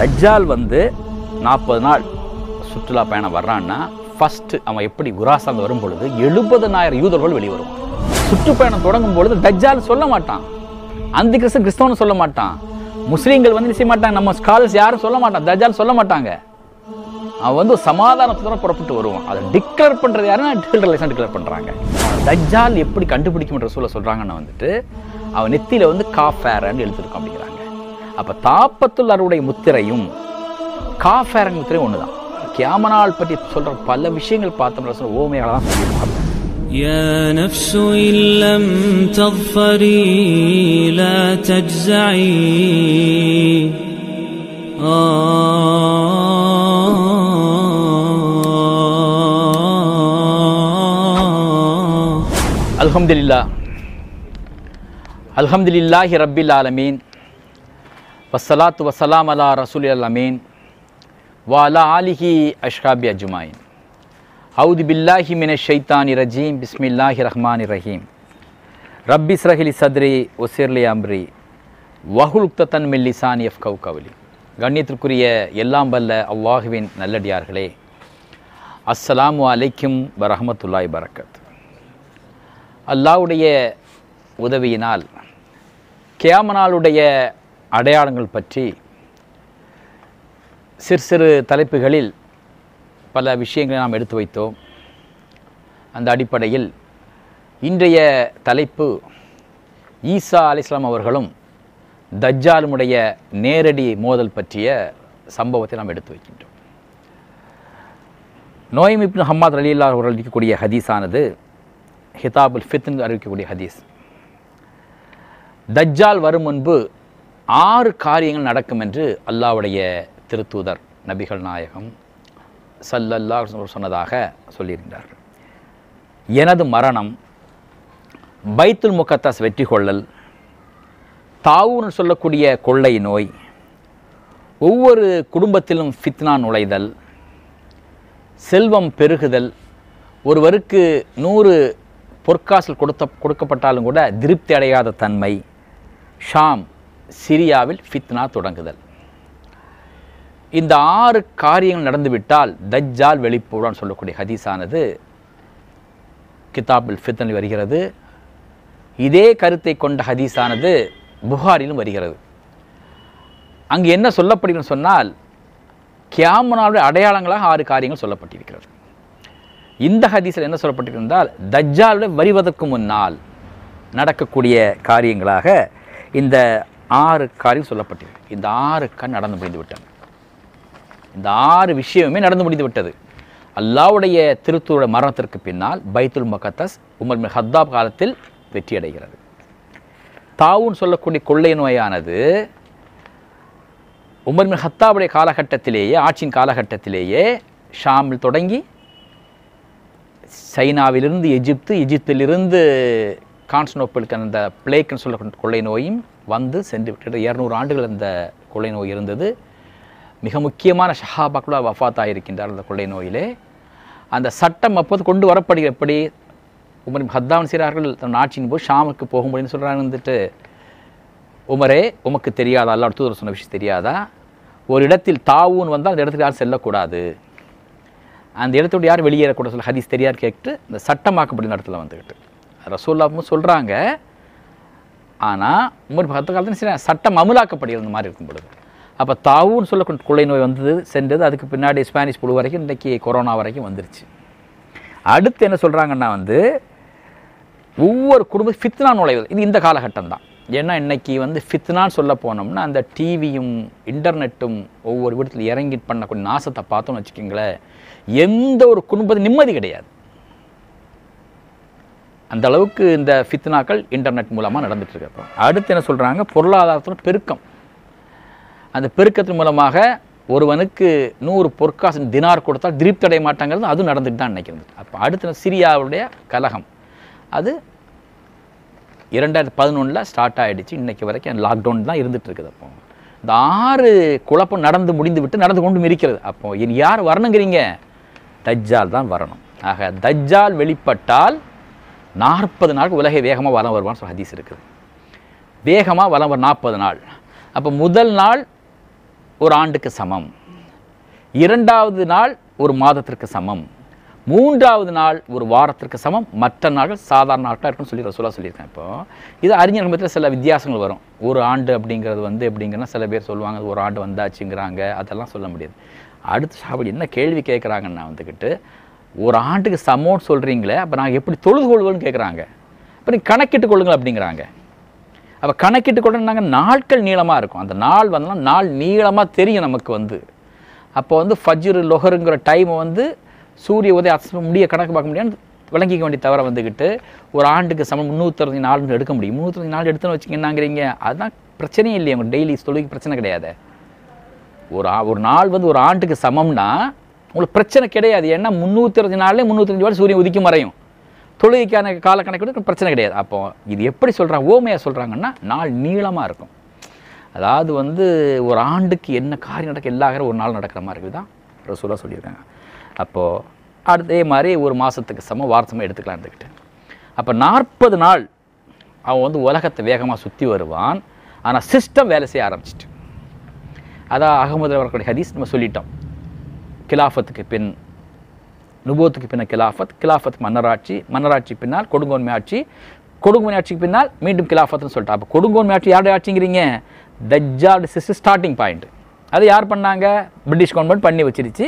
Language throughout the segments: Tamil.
தஜ்ஜால் வந்து 40 நாள் சுற்றுலா பயணம் வர்றான்னா ஃபஸ்ட்டு அவன் எப்படி குராசாந்து வரும் பொழுது 70,000 யூதர்கள் வெளிவரும். சுற்றுப்பயணம் தொடங்கும் பொழுது தஜ்ஜால் சொல்ல மாட்டான், அந்த கிறிஸ்து கிறிஸ்தவனு சொல்ல மாட்டான், முஸ்லீம்கள் வந்து செய்ய மாட்டாங்க, நம்ம ஸ்காலர்ஸ் யாரும் சொல்ல மாட்டான், தஜ்ஜால் சொல்ல மாட்டாங்க. அவன் வந்து சமாதானத்தோட புறப்பட்டு வருவான். அதை டிக்ளேர் பண்ணுறது யாருன்னா டிக்ளேர் பண்ணுறாங்க. தஜ்ஜால் எப்படி கண்டுபிடிக்கும்ன்ற சூழல் சொல்கிறாங்கன்னா வந்துட்டு அவன் நெத்தியில் வந்து காஃபேரன்னு எழுதிருக்கான் அப்படிங்கிறாங்க. அப்போ தாபத்துல்லாருடைய முத்திரையும் காஃபேரன் முத்திரையும் ஒன்று தான். கியாமனால் பற்றி சொல்கிற பல விஷயங்கள் பார்த்தோம்னா ஓமையாக தான் சொல்லியிருப்பாங்க. يا نفس إن لم تظفري لا تجزعي الحمد لله الحمد لله رب العالمين والصلاة والسلام على رسول الأمين وعلى آله وصحبه أجمعين. அவுது பில்லாஹி மின ஷைத்தானி ரஜீம். பிஸ்மில்லாஹி ரஹ்மான் ரஹீம். ரப்பி ஸ்ரஹிலி சத்ரி ஒசிர்லி அம்ரி வஹுல்தன் மில்லிசான் எஃப் கவு கவுலி. கண்ணியத்திற்குரிய எல்லாம் வல்ல அல்லாஹுவின் நல்லடியார்களே, அஸ்ஸலாமு அலைக்கும் வரஹமத்துல்லாஹி வரகத். அல்லாஹ்வுடைய உதவியினால் கியாமனாளுடைய அடையாளங்கள் பற்றி சிறு தலைப்புகளில் பல விஷயங்களை நாம் எடுத்து வைத்தோம். அந்த அடிப்படையில் இன்றைய தலைப்பு ஈசா அலைஹிஸ்ஸலாம் அவர்களும் தஜ்ஜாலுடைய நேரடி மோதல் பற்றிய சம்பவத்தை நாம் எடுத்து வைக்கின்றோம். நோயம் இப்னு ஹம்மாத் ரலியல்லாஹு அன்ஹு அறிவிக்கக்கூடிய ஹதீஸானது ஹிதாபுல் ஃபித்ன் அறிவிக்கக்கூடிய ஹதீஸ். தஜ்ஜால் வரும் முன்பு 6 காரியங்கள் நடக்கும் என்று அல்லாஹ்வுடைய திருத்தூதர் நபிகள் நாயகம் ஸல்லல்லாஹு அலைஹி வஸல்லம் சொன்னதாக சொல்லியிருக்கிறார்கள். எனது மரணம், பைத்துல் முகத்தாஸ் வெற்றி கொள்ளல், தாவூன்னு சொல்லக்கூடிய கொள்ளை நோய், ஒவ்வொரு குடும்பத்திலும் ஃபித்னா நுழைதல், செல்வம் பெருகுதல், ஒருவருக்கு 100 பொற்காசல் கொடுக்கப்பட்டாலும் கூட திருப்தி அடையாத தன்மை, ஷாம் சிரியாவில் ஃபித்னா தொடங்குதல். இந்த 6 காரியங்கள் நடந்துவிட்டால் தஜ்ஜால் வெளிப்போடான்னு சொல்லக்கூடிய ஹதீஸானது கிதாபுல் ஃபித்னில் வருகிறது. இதே கருத்தை கொண்ட ஹதீஸானது புகாரிலும் வருகிறது. அங்கு என்ன சொல்லப்படுகிறது சொன்னால், கியாமனாவுடைய அடையாளங்களாக 6 காரியங்கள் சொல்லப்பட்டிருக்கிறது. இந்த ஹதீஸில் என்ன சொல்லப்பட்டிருந்தால், தஜ்ஜாலுடைய வருவதற்கு முன்னால் நடக்கக்கூடிய காரியங்களாக இந்த 6 காரியம் சொல்லப்பட்டிருக்கு. இந்த 6 காரியம் நடந்து முடிந்து விட்டன. இந்த 6 விஷயமே நடந்து முடிந்து விட்டது. அல்லாஹ்வுடைய திருத்தூதருடைய மரணத்திற்கு பின்னால் பைத்துல் முகத்தஸ் உமர் பின் ஹத்தாப் காலத்தில் வெற்றி அடைகிறது. தாவூன் சொல்லக்கூடிய கொள்ளை நோயானது உமர் பின் ஹத்தாபுடைய காலகட்டத்திலேயே, ஆட்சியின் காலகட்டத்திலேயே ஷாமில் தொடங்கி சைனாவிலிருந்து எகிப்து, எகிப்திலிருந்து கான்ஸ்டன்டினோப்பிளுக்கு அந்த பிளேக்னு சொல்லக்கூடிய கொள்ளை நோயும் வந்து சென்று விட்டு 200 ஆண்டுகள் அந்த கொள்ளை நோய் இருந்தது. மிக முக்கியமான ஷஹாபாக்குள்ள வஃபாத்தாக இருக்கின்றார் அந்த கொள்ளை நோயிலே. அந்த சட்டம் அப்போது கொண்டு வரப்படுகிற எப்படி உமர் பின் ஹத்தாபின் சீரார்கள் தன் ஆட்சியின் போது ஷாமுக்கு போகும்படின்னு சொல்கிறாங்க. வந்துட்டு உமரே, உமக்கு தெரியாதா, அல்லாஹ் தூதர் சொன்ன விஷயம் தெரியாதா, ஒரு இடத்தில் தாவூன் வந்தால் அந்த இடத்துக்கு யாரும் செல்லக்கூடாது, அந்த இடத்தோடு யாரும் வெளியேறக்கூடாது சொல்ல ஹதீஸ் தெரியார் கேட்டு இந்த சட்டமாக்கப்படுகிற இடத்துல வந்துக்கிட்டு ரசூலுல்லாஹ்வும் சொல்கிறாங்க. ஆனால் உமர் பின் ஹத்தாப் காலத்தில் சரி சட்டம் அமுலாக்கப்படுகிறது. இந்த மாதிரி இருக்கும் பொழுது அப்போ தாவூன்னு சொல்லக்கூடிய கொள்ளை நோய் வந்தது சென்றது. அதுக்கு பின்னாடி ஸ்பானிஷ் புழு வரைக்கும், இன்றைக்கி கொரோனா வரைக்கும் வந்துருச்சு. அடுத்து என்ன சொல்கிறாங்கன்னா வந்து ஒவ்வொரு குடும்ப ஃபித்னா நுழைவது இது இந்த காலகட்டம் தான். ஏன்னா இன்றைக்கி வந்து ஃபித்னான்னு சொல்ல போனோம்னா அந்த டிவியும் இன்டர்நெட்டும் ஒவ்வொரு வீட்டில் இறங்கி பண்ணக்கூடிய நாசத்தை பார்த்தோம்னு வச்சுக்கோங்களேன், எந்த ஒரு குடும்பத்து நிம்மதி கிடையாது. அந்த அளவுக்கு இந்த ஃபித்னாக்கள் இன்டர்நெட் மூலமாக நடந்துகிட்ருக்கு. அடுத்து என்ன சொல்கிறாங்க, பொருளாதாரத்தோட பெருக்கம். அந்த பெருக்கத்தின் மூலமாக ஒருவனுக்கு 100 பொற்காசு தினார் கொடுத்தால் திருப்தி அடைய மாட்டாங்கிறது அதுவும் நடந்துட்டு தான் நினைக்கிறது. அப்போ அடுத்த சிரியாவுடைய கலகம் அது 2011 ஸ்டார்ட் ஆகிடுச்சு. இன்றைக்கு வரைக்கும் லாக்டவுன் தான் இருந்துகிட்ருக்குது. அப்போ இந்த 6 குழப்பம் நடந்து முடிந்து விட்டு நடந்து கொண்டு இருக்கிறது. அப்போ இனி யார் வரணுங்கிறீங்க, தஜ்ஜால் தான் வரணும். ஆக தஜ்ஜால் வெளிப்பட்டால் 40 நாளுக்கு உலகை வேகமாக வலம் வருவான்னு சொல்லி ஹதீஸ் இருக்குது. வேகமாக வலம் வர 40 நாள். அப்போ முதல் நாள் ஒரு ஆண்டுக்கு சமம், இரண்டாவது நாள் ஒரு மாதத்திற்கு சமம், மூன்றாவது நாள் ஒரு வாரத்திற்கு சமம், மற்ற நாட்கள் சாதாரண நாட்களாக இருக்குன்னு சொல்லி ரசூலுல்லாஹ் சொல்லியிருக்காங்க. இப்போது இது அறிஞர் மத்தியில் சில வித்தியாசங்கள் வரும். ஒரு ஆண்டு அப்படிங்கிறது வந்து எப்படிங்கன்னா சில பேர் சொல்லுவாங்க ஒரு ஆண்டு வந்தாச்சுங்கிறாங்க, அதெல்லாம் சொல்ல முடியாது. அடுத்து அப்படி என்ன கேள்வி கேட்குறாங்கன்னா வந்துக்கிட்டு ஒரு ஆண்டுக்கு சமம்னு சொல்கிறீங்களே, அப்போ நாங்கள் எப்படி தொழுது கொள்வோன்னு கேட்குறாங்க. இப்போ நீங்கள் கணக்கிட்டு கொள்ளுங்கள் அப்படிங்கிறாங்க. அப்போ கணக்கிட்டு கொள்ளுனாங்க நாட்கள் நீளமாக இருக்கும், அந்த நாள் வந்தோம்னா நாள் நீளமாக தெரியும் நமக்கு வந்து. அப்போ வந்து ஃபஜ்ரு லொஹருங்கிற டைமை வந்து சூரிய உதய அஸ்தமனம் முடிய கணக்கு பார்க்க முடியாது, விளங்கிக்க வேண்டிய தவிர வந்துக்கிட்டு ஒரு ஆண்டுக்கு சமம் 364 எடுக்க முடியும். 364 எடுத்துன்னு வச்சுக்கின்னாங்கிறீங்க, அதுதான் பிரச்சனையே இல்லையா உங்களுக்கு? டெய்லி தொழுகைக்கு பிரச்சனை கிடையாது. ஒரு நாள் வந்து ஒரு ஆண்டுக்கு சமம்னா உங்களுக்கு பிரச்சனை கிடையாது. ஏன்னா 364 305 வாட்டி சூரியன் உதிக்கும் வரையும் தொழுகைக்கான கால கணக்கு பிரச்சனை கிடையாது. அப்போ இது எப்படி சொல்கிறாங்க, ஓமையாக சொல்கிறாங்கன்னா நாள் நீளமாக இருக்கும். அதாவது வந்து ஒரு ஆண்டுக்கு என்ன காரியம் நடக்க எல்லா ஒரு நாள் நடக்கிற மாதிரி இருக்குது தான் ரசூலுல்லாஹ் சொல்லியிருக்காங்க. அப்போது அதே மாதிரி ஒரு மாதத்துக்கு சமம் வாரத்தமாக எடுத்துக்கலாம் இருந்துக்கிட்டு. அப்போ 40 நாள் அவன் வந்து உலகத்தை வேகமாக சுற்றி வருவான். ஆனால் சிஸ்டம் வேலை செய்ய ஆரம்பிச்சிட்டு, அதான் அகமது அவர்களுடைய ஹதீஸ் நம்ம சொல்லிட்டோம். கிலாஃபத்துக்கு பின் நுபுவத்துக்கு பின்ன கிலாஃபத், கிலாஃபத் மன்னராட்சி, மன்னராட்சி பின்னால் கொடுங்கோன்மை ஆட்சி, கொடுங்கோன்மை ஆட்சிக்கு பின்னால் மீண்டும் கிலாஃபத்துன்னு சொல்லிட்டு. அப்போ கொடுங்கோன்மை ஆட்சி யாருடைய ஆட்சிங்கிறீங்க? தஜ்ஜால் ஸ்டார்டிங் பாயிண்ட். அது யார் பண்ணாங்க? பிரிட்டிஷ் கவர்மெண்ட் பண்ணி வச்சிருச்சு.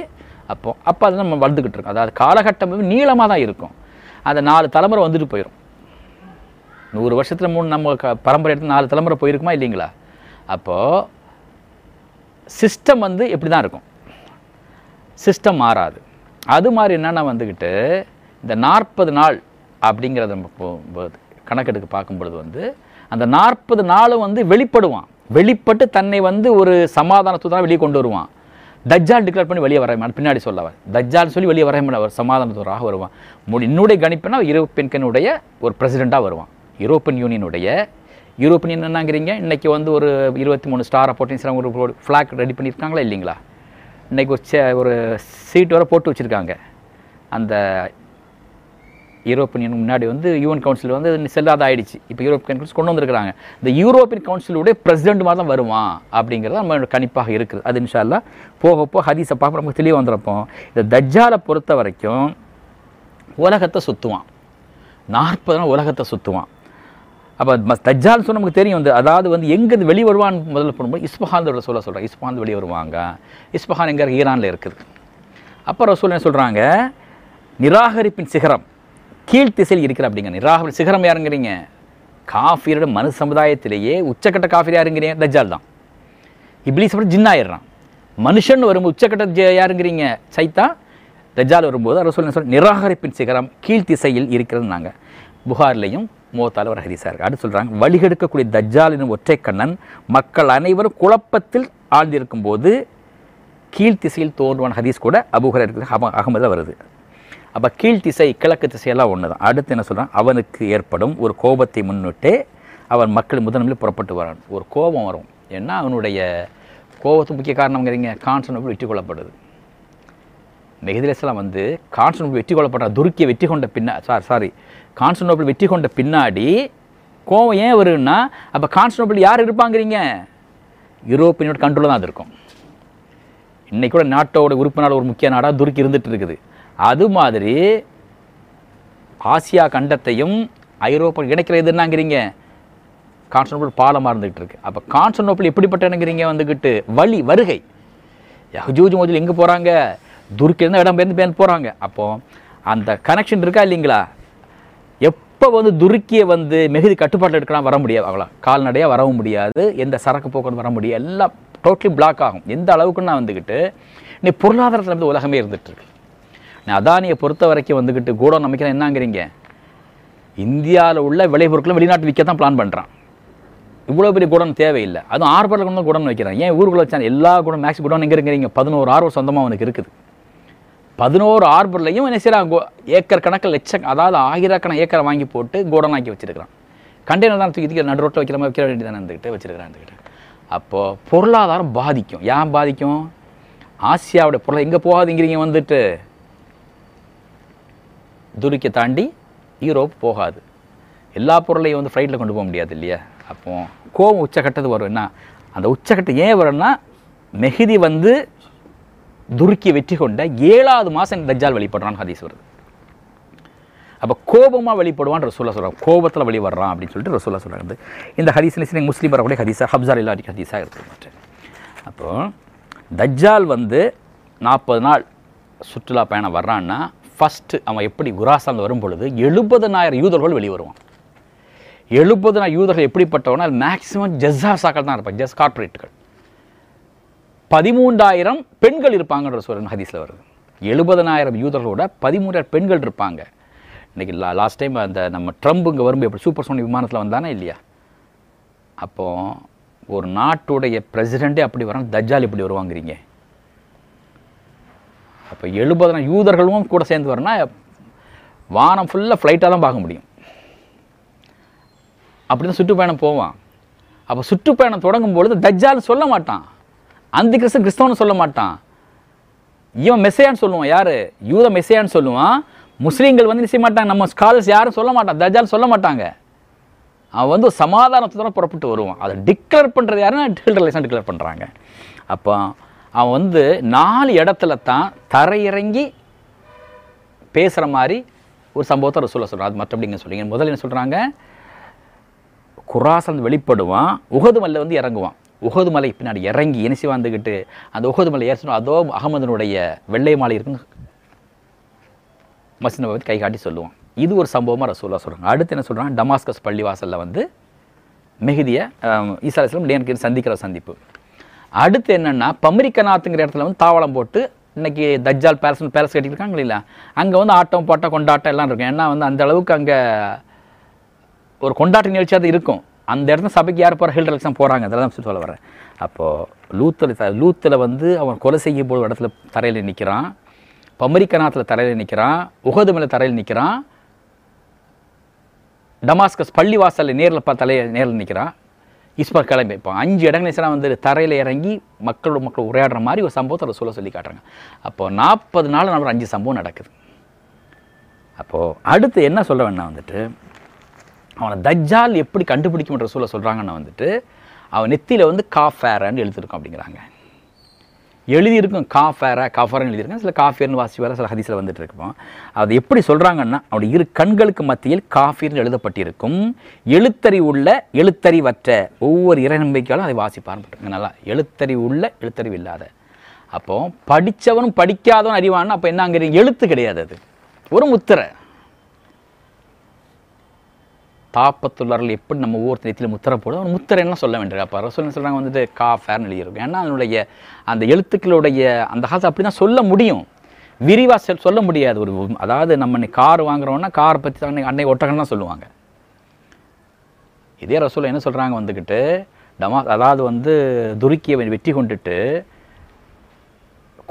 அப்போ அது நம்ம வளர்ந்துக்கிட்டு இருக்கோம். அதாவது காலகட்டம் நீளமாக தான் இருக்கும். அந்த 4 தலைமுறை வந்துட்டு போயிடும். 100 வருஷத்தில் 3 நம்ம பரம்பரை எடுத்து 4 தலைமுறை போயிருக்குமா இல்லைங்களா? அப்போது சிஸ்டம் வந்து எப்படி தான் இருக்கும், சிஸ்டம் மாறாது. அது மாதிரி என்னென்னா வந்துக்கிட்டு இந்த 40 நாள் அப்படிங்கிறத நம்ம கணக்கெடுக்க பார்க்கும் பொழுது வந்து அந்த 40 நாளும் வந்து வெளிப்படுவான், வெளிப்பட்டு தன்னை வந்து ஒரு சமாதானத்துடன் வெளியே கொண்டு வருவான். தஜ்ஜால் டிக்ளேர் பண்ணி வெளியே வர பின்னாடி சொல்லவர் தஜ்ஜால் சொல்லி வெளியே வர அவர் சமாதானத்தூராக வருவான். என்னுடைய கணிப்புனா யூரோப்பியனுடைய ஒரு பிரசிடெண்ட்டாக வருவான். யூரோப்பியன் யூனியன் என்னங்கிறீங்க இன்றைக்கி வந்து ஒரு 23 ஸ்டாரை போட்டு ஒரு ஃப்ளாக் ரெடி பண்ணியிருக்காங்களா இல்லைங்களா? இன்றைக்கி ஒரு சீட் வர போட்டு வச்சுருக்காங்க. அந்த யூரோப்பியன் முன்னாடி வந்து யூஎன் கவுன்சில் வந்து செல்லாத ஆகிடுச்சு. இப்போ யூரோப்பியன் கவுன்சில் கொண்டு வந்திருக்கிறாங்க. இந்த யூரோப்பியன் கவுன்சிலுடைய பிரசிடெண்ட் மாதிரி தான் வருவான் அப்படிங்கிறது நம்மளோட கணிப்பாக இருக்குது. அது இன்ஷா அல்லாஹ் போகப்போ ஹதீஸை பார்க்க நமக்கு தெளிவாக வந்துருப்போம். இந்த தஜ்ஜாலை பொறுத்த வரைக்கும் உலகத்தை சுற்றுவான், 40 நாள் உலகத்தை சுற்றுவான். அப்போ தஜ்ஜால் சொன்ன நமக்கு தெரியும். வந்து அதாவது வந்து எங்கேருந்து வெளியே வருவான்னு முதல்ல போடும்போது இஸ்பஹாந்தோட சொல்கிறாங்க. இஸ்பஹாந்து வெளியே வருவாங்க. இஸ்பஹான் எங்கே இருக்குது? ஈரானில் இருக்குது. அப்போ ரசூல் என்ன சொல்கிறாங்க? நிராகரிப்பின் சிகரம் கீழ்த்திசையில் இருக்கிற அப்படிங்கிற நிராகரி சிகரம் யாருங்கிறீங்க? காஃபியோட மனு சமுதாயத்திலேயே உச்சக்கட்ட காஃபியில் யாருங்கிறீங்க? தஜ்ஜால் தான். இப்ளீஸ் அப்படி ஜின்னாயிடுறான். மனுஷன் வரும்போது உச்சக்கட்ட யாருங்கிறீங்க? சைத்தா. தஜ்ஜால் வரும்போது அவர் சொல்ல நிராகரிப்பின் சிகரம் கீழ்த்திசையில் இருக்கிறது. நாங்கள் புகார்லேயும் மோத்தால் ஒரு ஹரிசாக இருக்குது. அடுத்து சொல்கிறாங்க, வழிகெடுக்கக்கூடிய தஜ்ஜால் என்னும் ஒற்றைக்கண்ணன் மக்கள் அனைவரும் குழப்பத்தில் ஆழ்ந்திருக்கும் போது கீழ்த்திசையில் தோன்றுவான். ஹதீஸ் கூட அபூ ஹுரைரா இருக்கிறது, அகமது வருது. அப்போ கீழ்த்திசை கிழக்கு திசையெல்லாம் ஒன்று தான். அடுத்து என்ன சொல்கிறான்? அவனுக்கு ஏற்படும் ஒரு கோபத்தை முன்னிட்டு அவன் மக்கள் முதன்மையில் புறப்பட்டு வரான். ஒரு கோபம் வரும். ஏன்னா அவனுடைய கோபத்துக்கு முக்கிய காரணங்கிறீங்க கான்ஸ்டன்டினோபிள் வெற்றி கொள்ளப்படுது. மெஹ்திலாம் வந்து கான்ஸ்டன்டினோபிள் வெற்றி கொள்ளப்படுறான். துருக்கியை வெற்றி கொண்ட கான்ஸ்டன்டினோபிள் வெற்றி கொண்ட பின்னாடி கோபம் ஏன் வருன்னா, அப்போ கான்ஸ்டன்டினோபிள் யார் இருப்பாங்கிறீங்க? யூரோப்பியனோட கண்ட்ரோலில் தான் அது இருக்கும். இன்றைக்கி கூட நாட்டோட உறுப்பு நாடு ஒரு முக்கிய நாடாக துருக்கி இருந்துகிட்டு இருக்குது. அது மாதிரி ஆசியா கண்டத்தையும் ஐரோப்பா இணைக்கிற இது என்னங்கிறீங்க கான்ஸ்டன்டினோபிள் பாலமாக இருந்துகிட்டு இருக்கு. அப்போ கான்ஸ்டன்டினோபிள் எப்படிப்பட்ட என்னங்கிறீங்க வந்துக்கிட்டு வழி வருகை யஹ்ஜூஜ் மஜூஜ் எங்கே போகிறாங்க? துருக்கிலேருந்து இடம் பெயர்ந்து போகிறாங்க. அப்போது அந்த கனெக்ஷன் இருக்கா இல்லைங்களா? எப்போ வந்து துருக்கியை வந்து மிகுதி கட்டுப்பாட்டில் எடுக்கலாம் வர முடியாது. அவ்வளோ கால்நடையாக வரவும் முடியாது, எந்த சரக்கு போக்குவரத்து வர முடியாது, எல்லாம் டோட்டலி பிளாக் ஆகும். எந்த அளவுக்குன்னா வந்துக்கிட்டு இன்னைக்கு பொருளாதாரத்தில் வந்து உலகமே இருந்துகிட்ருக்கு. அதானியை பொறுத்த வரைக்கும் வந்துக்கிட்டு கூடம் அமைக்கிறேன் என்னங்கிறீங்க இந்தியாவில் உள்ள விளைபொருட்களும் வெளிநாட்டு விற்க தான் பிளான் பண்ணுறான். இவ்வளோ பெரிய கூடம் தேவையில்லை. அதுவும் ஆர்பாட்டில் கொண்டு தான் கூடம் வைக்கிறான். ஏன் ஊருக்குள்ள வச்சான்? எல்லா கூடம் மேக்ஸி கூடம் எங்கே இருக்கிறீங்க? 11 ஆர்பர் சொந்தமாக அவனுக்கு இருக்குது. 11 ஆர்பர்லையும் என்ன செய்யறான்? ஏக்கர் கணக்கில் லட்சம், அதாவது ஆயிரக்கணக்கான ஏக்கரை வாங்கி போட்டு கூடம் ஆக்கி வச்சிருக்கிறான். கண்டெய்னர் தான் தூக்கி நடு ரோட்டில் வைக்கிற மாதிரி வைக்கிற வேண்டியதான இருந்துக்கிட்டு வச்சிருக்கிறான். அப்போது பொருளாதாரம் பாதிக்கும். ஏன் பாதிக்கும்? ஆசியாவுடைய பொருளாதாரம் எங்கே போகாதுங்கிறீங்க வந்துட்டு துருக்கியை தாண்டி யூரோப் போகாது. எல்லா பொருளையும் வந்து ஃப்ளைட்டில் கொண்டு போக முடியாது இல்லையா? அப்போ கோவம் உச்சக்கட்டது வரும். என்ன அந்த உச்சக்கட்டம் ஏன் வரும்னா மெஹ்தி வந்து துருக்கி வெற்றி கொண்ட 7வது மாதம் தஜ்ஜால் வெளிப்படுறான்னு ஹதீஸ் வருது. அப்போ கோபமாக வெளிப்படுவான் ரசூலுல்லாஹ் சொல்கிறாங்க, கோபத்தில் வெளிவர்றான் அப்படின்னு சொல்லிட்டு ரசூலுல்லாஹ் சொல்கிறாங்க. இந்த ஹதீஸ்லேயே முஸ்லீம் வரக்கூடிய ஹதீஸாக ஹப்ஸார் இல்லாட்டி ஹதீஸாக இருக்குது. அப்போது தஜ்ஜால் வந்து 40 நாள் சுற்றுலா பயணம் வர்றான்னா ஃபஸ்ட்டு அவன் எப்படி குராசாந்து வரும் பொழுது 70,000 யூதர்கள் வெளிவருவான். 70,000 யூதர்கள் எப்படிப்பட்டவனா, மேக்ஸிமம் ஜஸ்ஸாக்கள் தான் இருப்பாங்க, ஜஸ் கார்பரேட்டுகள். 13,000 பெண்கள் இருப்பாங்கன்ற சொல்கிற ஹதீஸில் வருது. 70,000 யூதர்களோட 13,000 பெண்கள் இருப்பாங்க. இன்றைக்கி லாஸ்ட் டைம் அந்த நம்ம ட்ரம்ப் இங்கே வரும்போது எப்படி சூப்பர் சோனிக் விமானத்தில் வந்தானே இல்லையா, அப்போது ஒரு நாட்டுடைய பிரசிடெண்ட்டே அப்படி வரான், தஜ்ஜால் இப்படி வருவாங்கிறீங்க. அப்போ 70,000 யூதர்களும் கூட சேர்ந்து வரனா வானம் ஃபுல்லாக ஃப்ளைட்டாக தான் பார்க்க முடியும். அப்படி தான் சுற்றுப்பயணம் போவான். அப்போ சுற்றுப்பயணம் தொடங்கும் பொழுது தஜ்ஜால் சொல்ல மாட்டான், அந்த கிறிஸ்தன் கிறிஸ்தவனு சொல்ல மாட்டான், இவன் மெசையான்னு சொல்லுவான். யார் யூத மெசையான்னு சொல்லுவான். முஸ்லீம்கள் வந்து நிச்சய மாட்டாங்க, நம்ம ஸ்காலர்ஸ் யாரும் சொல்ல மாட்டான், தஜ்ஜால் சொல்ல மாட்டாங்க. அவன் வந்து சமாதானத்தோட புறப்பட்டு வருவான். அதை டிக்ளேர் பண்ணுறது யாருன்னா ஹில்ட்ரலேசன் டிக்ளேர் பண்ணுறாங்க. அப்போ அவன் வந்து 4 இடத்துல தான் தரையிறங்கி பேசுகிற மாதிரி ஒரு சம்பவத்தை ரசூலுல்லாஹ் சொல்கிறான். அது மற்றபடி இங்கே சொல்லுங்க, முதல்ல என்ன சொல்கிறாங்க, குராசான் வெளிப்படுவான், உஹது மலை வந்து இறங்குவான். உஹது மலை பின்னாடி இறங்கி இணைச்சி வந்துக்கிட்டு அந்த உஹது மலை ஏறிச்சோம், அதோ அகமதனுடைய வெள்ளை மாலை இருக்குன்னு மஸ்ஜித் நபவி கை காட்டி சொல்லுவான். இது ஒரு சம்பவமாக ரசூலுல்லாஹ் சொல்கிறாங்க. அடுத்து என்ன சொல்கிறான், டமாஸ்கஸ் பள்ளிவாசலில் வந்து மெஹ்தியை ஈசா அலைஹிஸ்ஸலாம் லேனுக்கு சந்திக்கிற சந்திப்பு. அடுத்து என்னென்னா, பம்ரிகநாத்துங்கிற இடத்துல வந்து தாவளம் போட்டு இன்றைக்கி தஜ்ஜால் பேலஸ்னு பேலஸ் கட்டியிருக்காங்க இல்லையா, அங்கே வந்து ஆட்டம் பாட்டம் கொண்டாட்டம் எல்லாம் இருக்கும். ஏன்னா வந்து அந்தளவுக்கு அங்கே ஒரு கொண்டாட்ட நிகழ்ச்சியாக தான் இருக்கும். அந்த இடத்துல சபைக்கு யார் போகிற ஹில்ட்ரலெக்ஷன் போகிறாங்க, அதெல்லாம் தான் சொல்ல வரேன். அப்போது லூத்தில் வந்து அவன் கொலை செய்யும் போது இடத்துல தரையில் நிற்கிறான், பம்ரிகநாத்தில் தரையில் நிற்கிறான், உஹது மேலே தரையில் நிற்கிறான், டமாஸ்கஸ் பள்ளிவாசலில் நேரில் நேரில் நிற்கிறான், இஸ்பார் கிளம்பி. இப்போ 5 இடங்கள் வந்து தரையில் இறங்கி மக்கள் உரையாடுற மாதிரி ஒரு சம்பவத்தை அதை சொல்ல சொல்லி காட்டுறாங்க. அப்போது 40 நாள் நம்ம 5 சம்பவம் நடக்குது. அப்போது அடுத்து என்ன சொல்ல வேணா வந்துட்டு, அவனை தஜ்ஜால் எப்படி கண்டுபிடிக்கும்ன்ற சூழலை சொல்கிறாங்கன்னா வந்துட்டு, அவன் நெத்தியில் வந்து காஃபேரான்னு எழுதியிருக்கான் அப்படிங்கிறாங்க. எழுதியிருக்கும் காஃபேரா காஃபேரான்னு எழுதியிருக்காங்க, சில காஃபேர்னு வாசி வேறு சில ஹதீஸில் வந்துட்டு இருப்போம். அது எப்படி சொல்கிறாங்கன்னா, அவனுடைய 2 கண்களுக்கு மத்தியில் காஃபீர்னு எழுதப்பட்டிருக்கும், எழுத்தறிவற்ற ஒவ்வொரு இறை நம்பிக்கையாலும் அதை வாசிப்பார் பட்டுருங்க. நல்லா எழுத்தறிவு இல்லாத, அப்போது படித்தவனும் படிக்காதவன் அறிவான்னு அப்போ என்னங்கிற எழுத்து கிடையாது, அது ஒரு முத்திரை. தாப்பத்துள்ளார்கள் எப்படி நம்ம ஒவ்வொரு நேரத்தில் முத்திரை போடுது, அவன் முத்திரைலாம் சொல்ல வேண்டியிருக்கு. அப்போ ரசூலுல்லாஹ் சொல்கிறாங்க வந்துட்டு காஃபேர்னு எழுதியிருக்கும். ஏன்னா அதனுடைய அந்த எழுத்துக்களுடைய அந்த காலத்தை அப்படி தான் சொல்ல முடியும், விரிவாக சொல்ல முடியாது. ஒரு அதாவது நம்ம இன்னைக்கு கார் வாங்குறோன்னா காரை பற்றி தான் அன்னை ஒட்டகம்னா சொல்லுவாங்க. இதே ரசூலுல்லாஹ் என்ன சொல்கிறாங்க வந்துக்கிட்டு, அதாவது வந்து துருக்கியை வெற்றி கொண்டுட்டு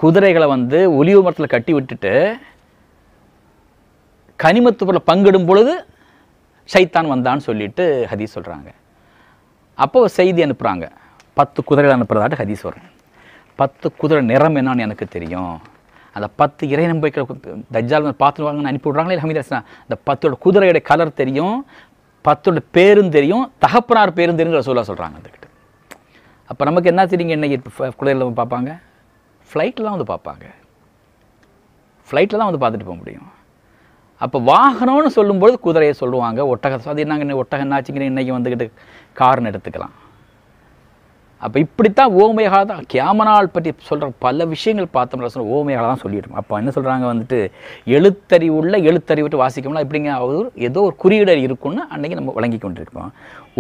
குதிரைகளை வந்து ஒலிவு மரத்தில் கட்டி விட்டுட்டு கனிமத்துக்குள்ள பங்கிடும் பொழுது சைத்தான் வந்தான்னு சொல்லிட்டு ஹதீஸ் சொல்கிறாங்க. அப்போ ஒரு செய்தி அனுப்புகிறாங்க, 10 குதிரைகள் அனுப்புகிறதாட்டு ஹதீஸ் வரும். 10 குதிரை நிறம் என்னான்னு எனக்கு தெரியும், அந்த 10 இறை நம்பிக்கை தஜ்ஜால் பார்த்துட்டு வாங்கன்னு அனுப்பி விட்றாங்களே ஹமீதாஸ்னா, அந்த 10ோட குதிரையோட கலர் தெரியும், 10ோட பேரும் தெரியும், தகப்பனார் பேரும் தெரியுங்கிற ரசூலுல்லாஹ் சொல்கிறாங்க வந்துக்கிட்டு. அப்போ நமக்கு என்ன தெரியுங்க, இன்றைக்கி குதிரையில் வந்து பார்ப்பாங்க, ஃப்ளைட்டில் தான் வந்து பார்ப்பாங்க, ஃப்ளைட்டில் தான் வந்து பார்த்துட்டு போக முடியும். அப்போ வாகனம்னு சொல்லும்போது குதிரையை சொல்லுவாங்க, ஒட்டகம் அது என்னங்க ஒட்டகம் என்னாச்சுங்கிற இன்றைக்கி வந்துக்கிட்டு கார்னு எடுத்துக்கலாம். அப்போ இப்படித்தான் ஓமையாக தான் கேமனால் பற்றி சொல்கிற பல விஷயங்கள் பார்த்தோம்னா சொன்னால் ஓமையாக தான் சொல்லிவிடும். அப்போ என்ன சொல்கிறாங்க வந்துட்டு, எழுத்தறிவிட்டு வாசிக்கணும்னா எப்படிங்க, அவர் ஏதோ ஒரு குறியீடர் இருக்குன்னு அன்றைக்கி நம்ம வழங்கி கொண்டிருக்கோம்.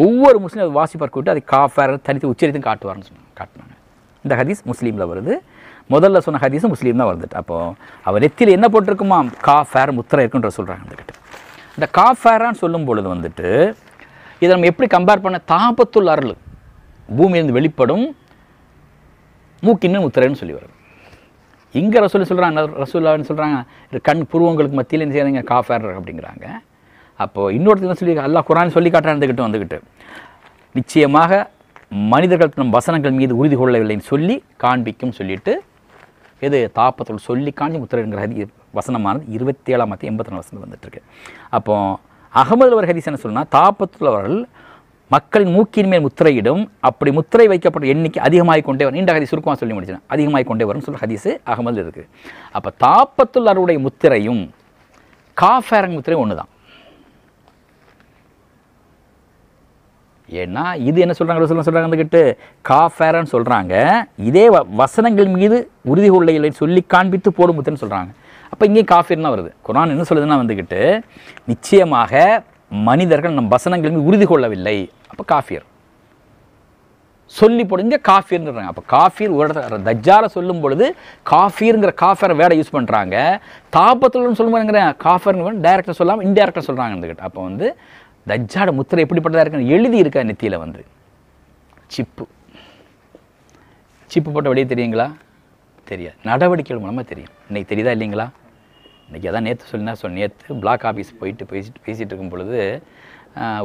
ஒவ்வொரு முஸ்லீம் அதை வாசிப்பார் கூட்டு அது காஃபேர் தனித்து உச்சரித்தும் காட்டுவார்னு காட்டினாங்க. இந்த ஹதீஸ் முஸ்லீமில் வருது, முதல்ல சொன்ன ஹதீஸும் முஸ்லீம் தான் வருதுட்டு. அப்போது அவர் நெத்தியில் என்ன போட்டிருக்குமா, காஃபேர் முத்திரை இருக்குன்ற சொல்கிறாங்க வந்துக்கிட்டு. இந்த காஃபேரான்னு சொல்லும் பொழுது வந்துட்டு இதை நம்ம எப்படி கம்பேர் பண்ண, தாபத்துள் அருள் பூமியிலிருந்து வெளிப்படும் மூக்கின்னு முத்திரைன்னு சொல்லி வருது. இங்கே ரசூல் சொல்கிறாங்க, ரசூல்லான்னு சொல்கிறாங்க, கண் புருவங்களுக்கு மத்தியில் என்ன செய்யறாங்க, காஃபேர் அப்படிங்கிறாங்க. அப்போது இன்னொருத்தர் சொல்லி அல்லாஹ் குர்ஆன் சொல்லி காட்டுறான்னு வந்துக்கிட்டு, நிச்சயமாக மனிதர்கள் நம் வசனங்கள் மீது உறுதி கொள்ளவில்லைன்னு சொல்லி காண்பிக்கும் சொல்லிட்டு இது தாப்பத்தோடு சொல்லி காஞ்சி முத்திரைங்கிற ஹதி வசனமானது 27ஆம் 84 வசனம் வந்துட்டுருக்கு. அப்போது அகமது அவர் ஹரிசனை சொன்னால், தாப்பத்துள்ளவர்கள் மக்களின் மூக்கின் மேல் முத்திரையிடும். அப்படி முத்திரை வைக்கப்பட்ட எண்ணிக்கை அதிகமாகிக் கொண்டே வரும். நீண்ட ஹதீஸ் சுருக்கமாக சொல்லி முடிச்சேன், அதிகமாகிக் கொண்டே வரும்னு சொல்லி ஹதீஸு அகமதில் இருக்குது. அப்போ தாபத்துல்லாருடைய முத்திரையும் காஃபேரங்க முத்திரையும் ஒன்று தான். ஏன்னா இது என்ன சொல்கிறாங்க, சொல்கிறாங்க வந்துக்கிட்டு காஃபேரன்னு சொல்கிறாங்க, இதே வசனங்கள் மீது உறுதி கொள்ளைகளை சொல்லி காண்பித்து போடும் முத்திரைன்னு சொல்கிறாங்க. அப்போ இங்கேயும் காஃபேர் தான் வருது. குர்ஆன் என்ன சொல்லுதுன்னா வந்துக்கிட்டு நிச்சயமாக மனிதர்கள் நம் வசனங்கள் மீது உறுதி கொள்ளவில்லை, அப்போ காஃபியர் சொல்லி போடுங்க காஃபியர்ன்றாங்க. அப்போ காஃபியர் ஒரு இடத்துல தஜ்ஜாலை சொல்லும் பொழுது காஃபியருங்கிற காஃபரை வேட யூஸ் பண்ணுறாங்க. தாபத்துலன்னு சொல்லும்போதுங்கிற காஃபர்னு டைரக்டாக சொல்லாமல் இன்டைரக்டாக சொல்கிறாங்க இருந்துக்கிட்டு. அப்போ வந்து தஜ்ஜாட முத்திரை எப்படிப்பட்டதாக இருக்குன்னு எழுதி இருக்கா நெத்தியில் வந்து சிப்பு சிப்பு போட்ட வெளியே தெரியுங்களா? தெரியாது, நடவடிக்கைகள் மூலமாக தெரியும். இன்றைக்கி தெரியுதா இல்லைங்களா? இன்றைக்கி அதான் நேற்று சொல்லினா சொன்னேன், நேற்று பிளாக் ஆஃபீஸ் போயிட்டு பேசிகிட்டு இருக்கும் பொழுது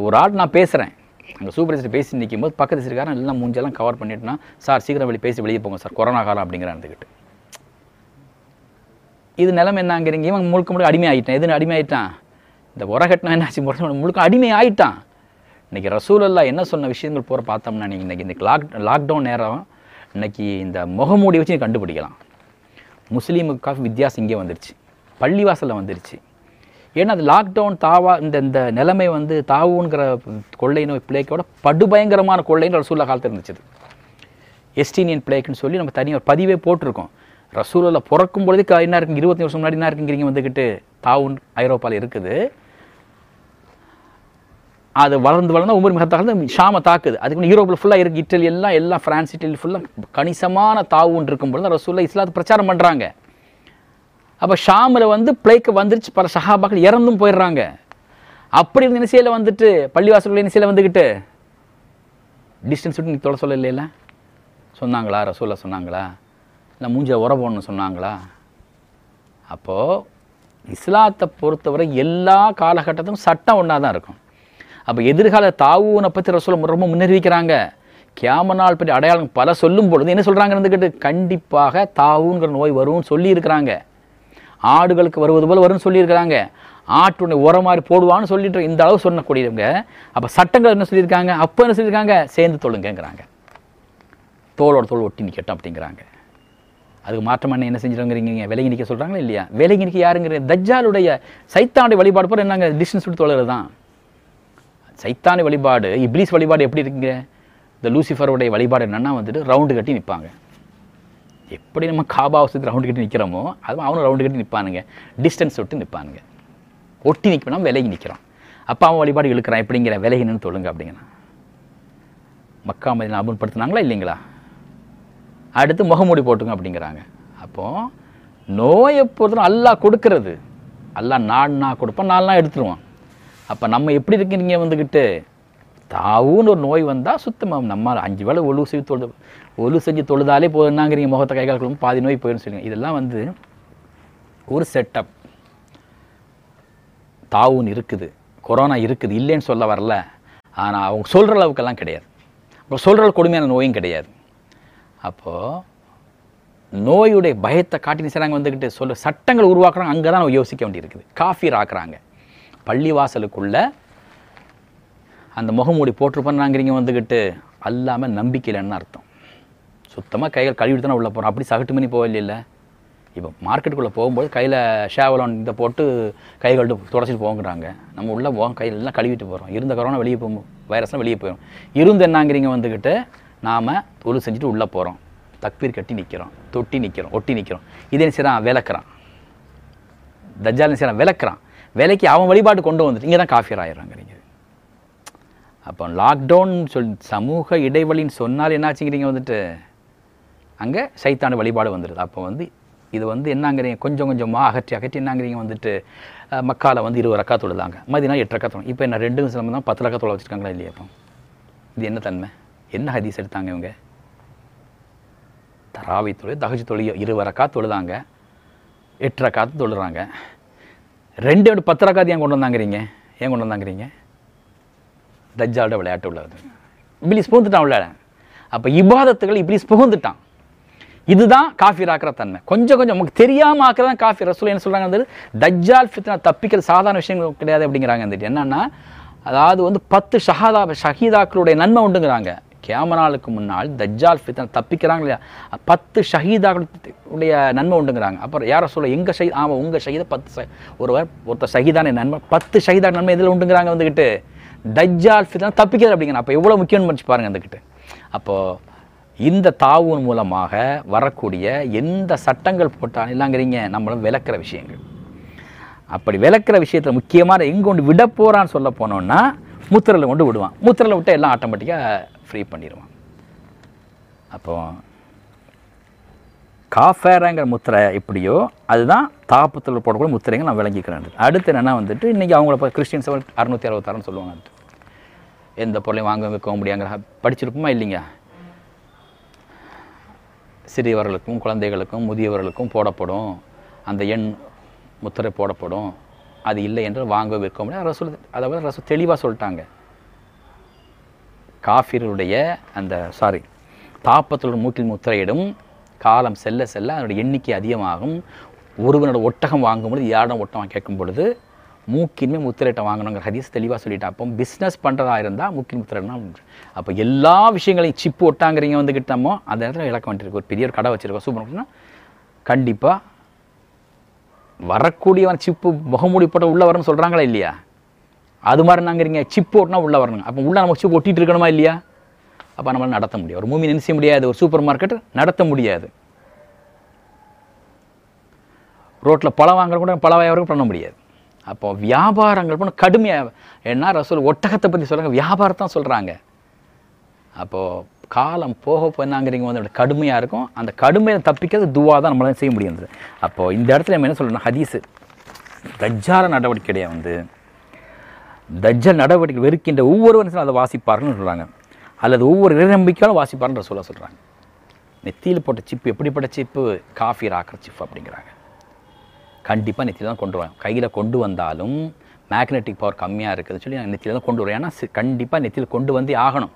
ஒரு ஆள் நான் பேசுகிறேன், அங்கே சூப்பர்வைசர் பேசி நிற்கும் போது பக்கத்து சிறுக்காரன் எல்லாம் மூஞ்செல்லாம் கவர் பண்ணிட்டுனா சார் சீக்கிரம் வெளியே போங்க சார் கொரோனா காலம் அப்படிங்கிற இருந்துக்கிட்டு. இது நிலம் என்னங்கிறீங்க, இவன் முழுக்க முழுக்க அடிமை ஆகிட்டான். எதுன்னு அடிமை ஆகிட்டான்? இந்த உரகட்டினா என்னாச்சு முழுக்க அடிமை ஆகிட்டான். இன்றைக்கி ரசூலுல்லா என்ன சொன்ன விஷயங்கள் போகிற பார்த்தோம்னா நீங்கள் இன்றைக்கி இந்த லாக்டவுன் நேரம் இன்றைக்கி இந்த முகமூடி வச்சு கண்டுபிடிக்கலாம். முஸ்லீமுக்காக வித்தியாசம் இங்கே வந்துடுச்சு, பள்ளிவாசலில் வந்துருச்சு. ஏன்னா அது லாக்டவுன் தாவா இந்த இந்த நிலைமை வந்து தாவுங்கிற கொள்ளை நோய் பிளேக்கோட படுபயங்கரமான கொள்ளைன்னு ரசூலுல்லா காலத்தில் இருந்துச்சு. எஸ்டீனியன் பிளேக்குன்னு சொல்லி நம்ம தனியாக ஒரு பதிவே போட்டிருக்கோம். ரசூலுல்லா பிறக்கும் பொழுது என்ன இருக்குங்க, 25 வருஷம் முன்னாடி என்ன இருக்குங்கிறீங்க வந்துக்கிட்டு தாவுன் ஐரோப்பாவில் இருக்குது. அது வளர்ந்து வளர்ந்தால் உமர் மிகத்தாக்கு ஷாமை தாக்குது. அதுக்கு யூரோப்பில் ஃபுல்லாக இருக்குது, இட்டலி எல்லாம் ஃப்ரான்ஸ் இட்டலி ஃபுல்லாக கணிசமான தாவுன் இருக்கும் பொழுது தான் ரசூலுல்லா இஸ்லாத்து பிரச்சாரம் பண்ணுறாங்க. அப்போ ஷாமில் வந்து பிளைக்கு வந்துருச்சு, பல சஹாபாக்கள் இறந்தும் போயிடுறாங்க. அப்படி இருந்த நிசையில் வந்துட்டு பள்ளிவாசல்கள் நிசையில் வந்துக்கிட்டு டிஸ்டன்ஸ் விட்டு நீங்கள் தொலை சொல்ல இல்லைல்ல சொன்னாங்களா? ரசூலுல்லா சொன்னாங்களா? இல்லை மூஞ்சில் உர போடணும்னு சொன்னாங்களா? அப்போது இஸ்லாத்தை பொறுத்தவரை எல்லா காலகட்டத்திலும் சட்டம் ஒன்றா தான் இருக்கும். அப்போ எதிர்கால தாவூனை பற்றி ரசூலுல்லா ரொம்ப முன்னறிவிக்கிறாங்க. கியாமனால் பற்றி அடையாளம் பல சொல்லும் பொழுது என்ன சொல்கிறாங்க இருந்துக்கிட்டு, கண்டிப்பாக தாவூங்கிற நோய் வரும்னு சொல்லியிருக்கிறாங்க. ஆடுகளுக்கு வருவது போல் வரும்னு சொல்லியிருக்கிறாங்க. ஆட்டுடைய உரம் மாதிரி போடுவான்னு சொல்லிட்டு இந்த அளவு சொன்னக்கூடியவங்க. அப்போ சட்டங்கள் என்ன சொல்லியிருக்காங்க, அப்போ என்ன சொல்லியிருக்காங்க, சேர்ந்து தொழுங்கிறாங்க, தோளோட தோல் ஒட்டி நிற்கட்டும் அப்படிங்கிறாங்க. அதுக்கு மாற்றமான என்ன செஞ்சுருங்கிறீங்க, விலகி நிற்க சொல்கிறாங்களா இல்லையா? விலகி நிற்க யாருங்கிற தஜ்ஜாலுடைய சைத்தானுடைய வழிபாடு போல் என்னங்க டிஸ்டன்ஸ் விட்டு தொழுகிறது தான். சைத்தானி வழிபாடு இப்ளீஸ் வழிபாடு எப்படி இருக்குங்க, இந்த லூசிஃபருடைய வழிபாடு என்னென்னா வந்துட்டு ரவுண்டு கட்டி நிற்பாங்க. எப்படி நம்ம காபாவை சுற்றி ரவுண்டு கட்டி நிற்கிறோமோ அதுவும் அவனும் ரவுண்டு கட்டி நிற்பானுங்க, டிஸ்டன்ஸ் விட்டு நிற்பானுங்க. ஒட்டி நிற்கணும்னா விலகி நிற்கிறான். அப்போ அவன் வழிபாடு இழுக்கிறான் எப்படிங்கிற விலகினு தொழுங்க அப்படிங்கிறான். மக்கா மதினா அமல்படுத்தினாங்களா இல்லைங்களா? அடுத்து முகமூடி போட்டுங்க அப்படிங்கிறாங்க. அப்போது நோயை பொறுத்தவரை அல்லாஹ் கொடுக்கறது, அல்லாஹ் நாடுனா கொடுப்பான், நாலுனா எடுத்துருவான். அப்போ நம்ம எப்படி இருக்கிறீங்க வந்துக்கிட்டு தாவுன்னு ஒரு நோய் வந்தால் சுத்தமாக நம்ம 5 வேளை ஒழு செஞ்சு தொழுதாலே போதுன்னாங்கிறீங்க, முகத்தை கைகால் குழம்பு பாதி நோய் போயிடும்னு சொல்லுங்கள். இதெல்லாம் வந்து ஒரு செட்டப். தாவுன்னு இருக்குது, கொரோனா இருக்குது, இல்லைன்னு சொல்ல வரல. ஆனால் அவங்க சொல்கிற அளவுக்கெல்லாம் கிடையாது, அப்புறம் சொல்கிற கொடுமையான நோயும் கிடையாது. அப்போது நோயுடைய பயத்தை காட்டி நினைச்சாங்க வந்துக்கிட்டு சொல்ல சட்டங்கள் உருவாக்குறாங்க. அங்கே தான் நம்ம யோசிக்க வேண்டியிருக்குது. காஃபீர் ஆக்குறாங்க, பள்ளிவாசலுக்குள்ளே அந்த முகமூடி போட்டிருப்பேன்னாங்கிறீங்க வந்துக்கிட்டு அல்லாமல் நம்பிக்கையில்ன்னு அர்த்தம். சுத்தமாக கைகள் கழுவிட்டு தானே உள்ளே போகிறோம், அப்படி சகட்டு மணி போகவே இல்லை. இப்போ மார்க்கெட்டுக்குள்ளே போகும்போது கையில் ஷேவலான் இதை போட்டு கைகள் தொடச்சிட்டு போங்கிறாங்க. நம்ம உள்ளே போகும் கையில் எல்லாம் கழுவிட்டு போகிறோம். இருந்த கொரோனா வெளியே போகும், வைரஸ்லாம் வெளியே போயிடும். இருந்து என்னாங்கிறீங்க வந்துக்கிட்டு நாம் தொழு செஞ்சுட்டு உள்ளே போகிறோம், தக்பீர் கட்டி நிற்கிறோம், தொட்டி நிற்கிறோம், ஒட்டி நிற்கிறோம். இதே நிச்சயம் விளக்குறான் தஜ்ஜால், நிச்சயம் விளக்குறான். விலைக்கு அவன் வழிபாட்டு கொண்டு வந்துட்டு இங்கே தான் காஃபியர் ஆயிடுறாங்கிறீங்க. அப்போ லாக்டவுன் சமூக இடைவெளின்னு சொன்னால் என்னாச்சுங்கிறீங்க வந்துட்டு அங்கே சைத்தான வழிபாடு வந்துடுது. அப்போ வந்து இது வந்து என்னங்கிறீங்க கொஞ்சம் கொஞ்சமாக அகற்றி என்னங்கிறீங்க வந்துட்டு மக்காவில் வந்து 20 ரக்கா தொழுதாங்க, மதினா 8 ரக்கா தொழும். இப்போ என்ன 2 சிலம்பு தான் 10 ரக்கா தொழ வச்சுருக்காங்களா இல்லையா? அப்போ இது என்ன தன்மை, என்ன ஹதீஸ் எடுத்தாங்க இவங்க? தராவி தொழில் தகஜி தொழில் 20 ரக்கா தொழுதாங்க, 8 ரக்காத்து தொழுறாங்க. 2 10 ரக்காத்து ஏன் கொண்டு வந்தாங்கிறீங்க, ஏன் கொண்டு வந்தாங்கிறீங்க? தஜ்ஜாலோட விளையாட்டு உள்ளது, இப்ளீஸ் புகுந்துட்டான் உள்ள. அப்போ இபாதத்துக்கள் இப்ளீஸ் புகுந்துட்டான். இதுதான் காஃபிர் ஆக்கிற தன்மை. கொஞ்சம் கொஞ்சம் நமக்கு தெரியாமல் ஆக்கிறதான் காஃபிர். ரசூலுல்லா என்ன சொல்கிறாங்க, தஜ்ஜால் ஃபித்னா தப்பிக்கிற சாதாரண விஷயங்கள் கிடையாது அப்படிங்கிறாங்க. என்னன்னா அதாவது வந்து 10 ஷஹீதாக்களுடைய நன்மை உண்டுங்கிறாங்க. கேமராளுக்கு முன்னால் தஜ்ஜால் ஃபித்னா தப்பிக்கிறாங்க இல்லையா, 10 ஷஹீதாக்களுடைய நன்மை உண்டுங்கிறாங்க. அப்புறம் யாரை சொல்ல எங்கள் ஷஹீத், ஆமாம் உங்கள் ஷஹீதை 10 ஒருத்தர் ஷஹீதான நன்மை 10 ஷஹீதான நன்மை இதில் உண்டுங்கிறாங்க. வந்துக்கிட்டு தஜ்ஜால் ஃபித்னா தப்பிக்கிறது அப்படிங்கிற அப்போ எவ்வளோ முக்கியம்னு மறைச்சு பாருங்கள். வந்துக்கிட்டு அப்போது இந்த தாவூன் மூலமாக வரக்கூடிய எந்த சட்டங்கள் போட்டாலும் இல்லைங்கிறீங்க நம்மளும் விளக்குற விஷயங்கள். அப்படி விளக்குற விஷயத்தில் முக்கியமான எங்கே கொண்டு விட போகிறான்னு சொல்ல போனோன்னா முத்திரையில் கொண்டு விடுவான். முத்திரையில் விட்டால் எல்லாம் ஆட்டோமேட்டிக்காக ஃப்ரீ பண்ணிடுவான். அப்போது காஃபேராங்கிற முத்திரை எப்படியோ அதுதான் தாப்புத்தில் போடக்கூடிய முத்திரைங்க நான் விளங்கிக்கிறேன். அடுத்து என்னென்னா வந்துட்டு இன்றைக்கி அவங்கள கிறிஸ்டின்ஸ் 666 சொல்லுவாங்க. எந்த பொருளையும் வாங்க வைக்க முடியாங்கிற படிச்சிருப்போமா இல்லைங்க. சிறியவர்களுக்கும் குழந்தைகளுக்கும் முதியவர்களுக்கும் போடப்படும் அந்த எண் முத்திரை போடப்படும். அது இல்லை என்று வாங்க விற்க முடியாது. ரசூல் அதாவது ரசூல் தெளிவாக சொல்லிட்டாங்க. காஃபிருடைய அந்த தாப்பத்தோட மூக்கில் முத்திரையிடும். காலம் செல்ல செல்ல அதனுடைய எண்ணிக்கை அதிகமாகும். ஒருவனோட ஒட்டகம் வாங்கும் பொழுது யாரிடம் ஒட்டகம் கேட்கும் பொழுது மூக்கின்மே முத்திரையிட்ட வாங்கணுங்கிற ஹதீஸ் தெளிவாக சொல்லிட்டேன். அப்போ பிஸ்னஸ் பண்ணுறதா இருந்தால் மூக்கின் முத்திரைனா அப்போ எல்லா விஷயங்களையும் சிப்பு ஒட்டாங்கிறீங்க வந்துக்கிட்டோமோ அந்த நேரத்தில் இழக்க வேண்டியிருக்கு. ஒரு பெரிய ஒரு கடை வச்சுருக்கோம் சூப்பர் அப்படின்னா கண்டிப்பாக வரக்கூடியவன் சிப்பு முகமூடி போட்டால் உள்ளே வரணும்னு சொல்கிறாங்களா இல்லையா, அது மாதிரி நாங்கிறீங்க சிப்பு ஓட்டினா உள்ளே வரணுங்க. அப்போ உள்ளே நம்ம சிப்பு ஒட்டிகிட்டு இருக்கணுமா இல்லையா, அப்போ நம்மளால் நடத்த முடியாது. ஒரு மூமி நினைச்ச முடியாது, ஒரு சூப்பர் மார்க்கெட் நடத்த முடியாது, ரோட்டில் பழம் வாங்குற கூட பழ வியாபாரம் பண்ண முடியாது. அப்போ வியாபாரங்கள் பண்ண கடுமையாக ஏன்னா ரசூல் ஒட்டகத்தை பற்றி சொல்கிறாங்க, வியாபாரத்தான் சொல்கிறாங்க. அப்போது காலம் போக போனாங்கிறீங்க வந்து கடுமையாக இருக்கும். அந்த கடுமையை தப்பிக்கிறது துவா தான் நம்மளால் செய்ய முடியாது. அப்போது இந்த இடத்துல நம்ம என்ன சொல்லணும், ஹதீஸு தஜ்ஜால நடவடிக்கையாக வந்து தஜ்ஜால் நடவடிக்கை வெறுக்கின்ற ஒவ்வொருவரும் அதை வாசிப்பாருன்னு சொல்கிறாங்க. அல்லது ஒவ்வொரு இறைநம்பிக்கையாலும் வாசிப்பாருன்னு சொல்ல சொல்கிறாங்க. நெத்தியில் போட்ட சிப்பு எப்படிப்பட்ட சிப்பு, காஃபீர் ஆக்கிற சிப்பு அப்படிங்கிறாங்க. கண்டிப்பாக நெத்தியில் தான் கொண்டு வருவாங்க. கையில் கொண்டு வந்தாலும் மேக்னெட்டிக் பவர் கம்மியாக இருக்குதுன்னு சொல்லி நான் நெத்தியில் தான் கொண்டு வருவேன். ஏன்னா கண்டிப்பாக நெத்தியில் கொண்டு வந்து ஆகணும்.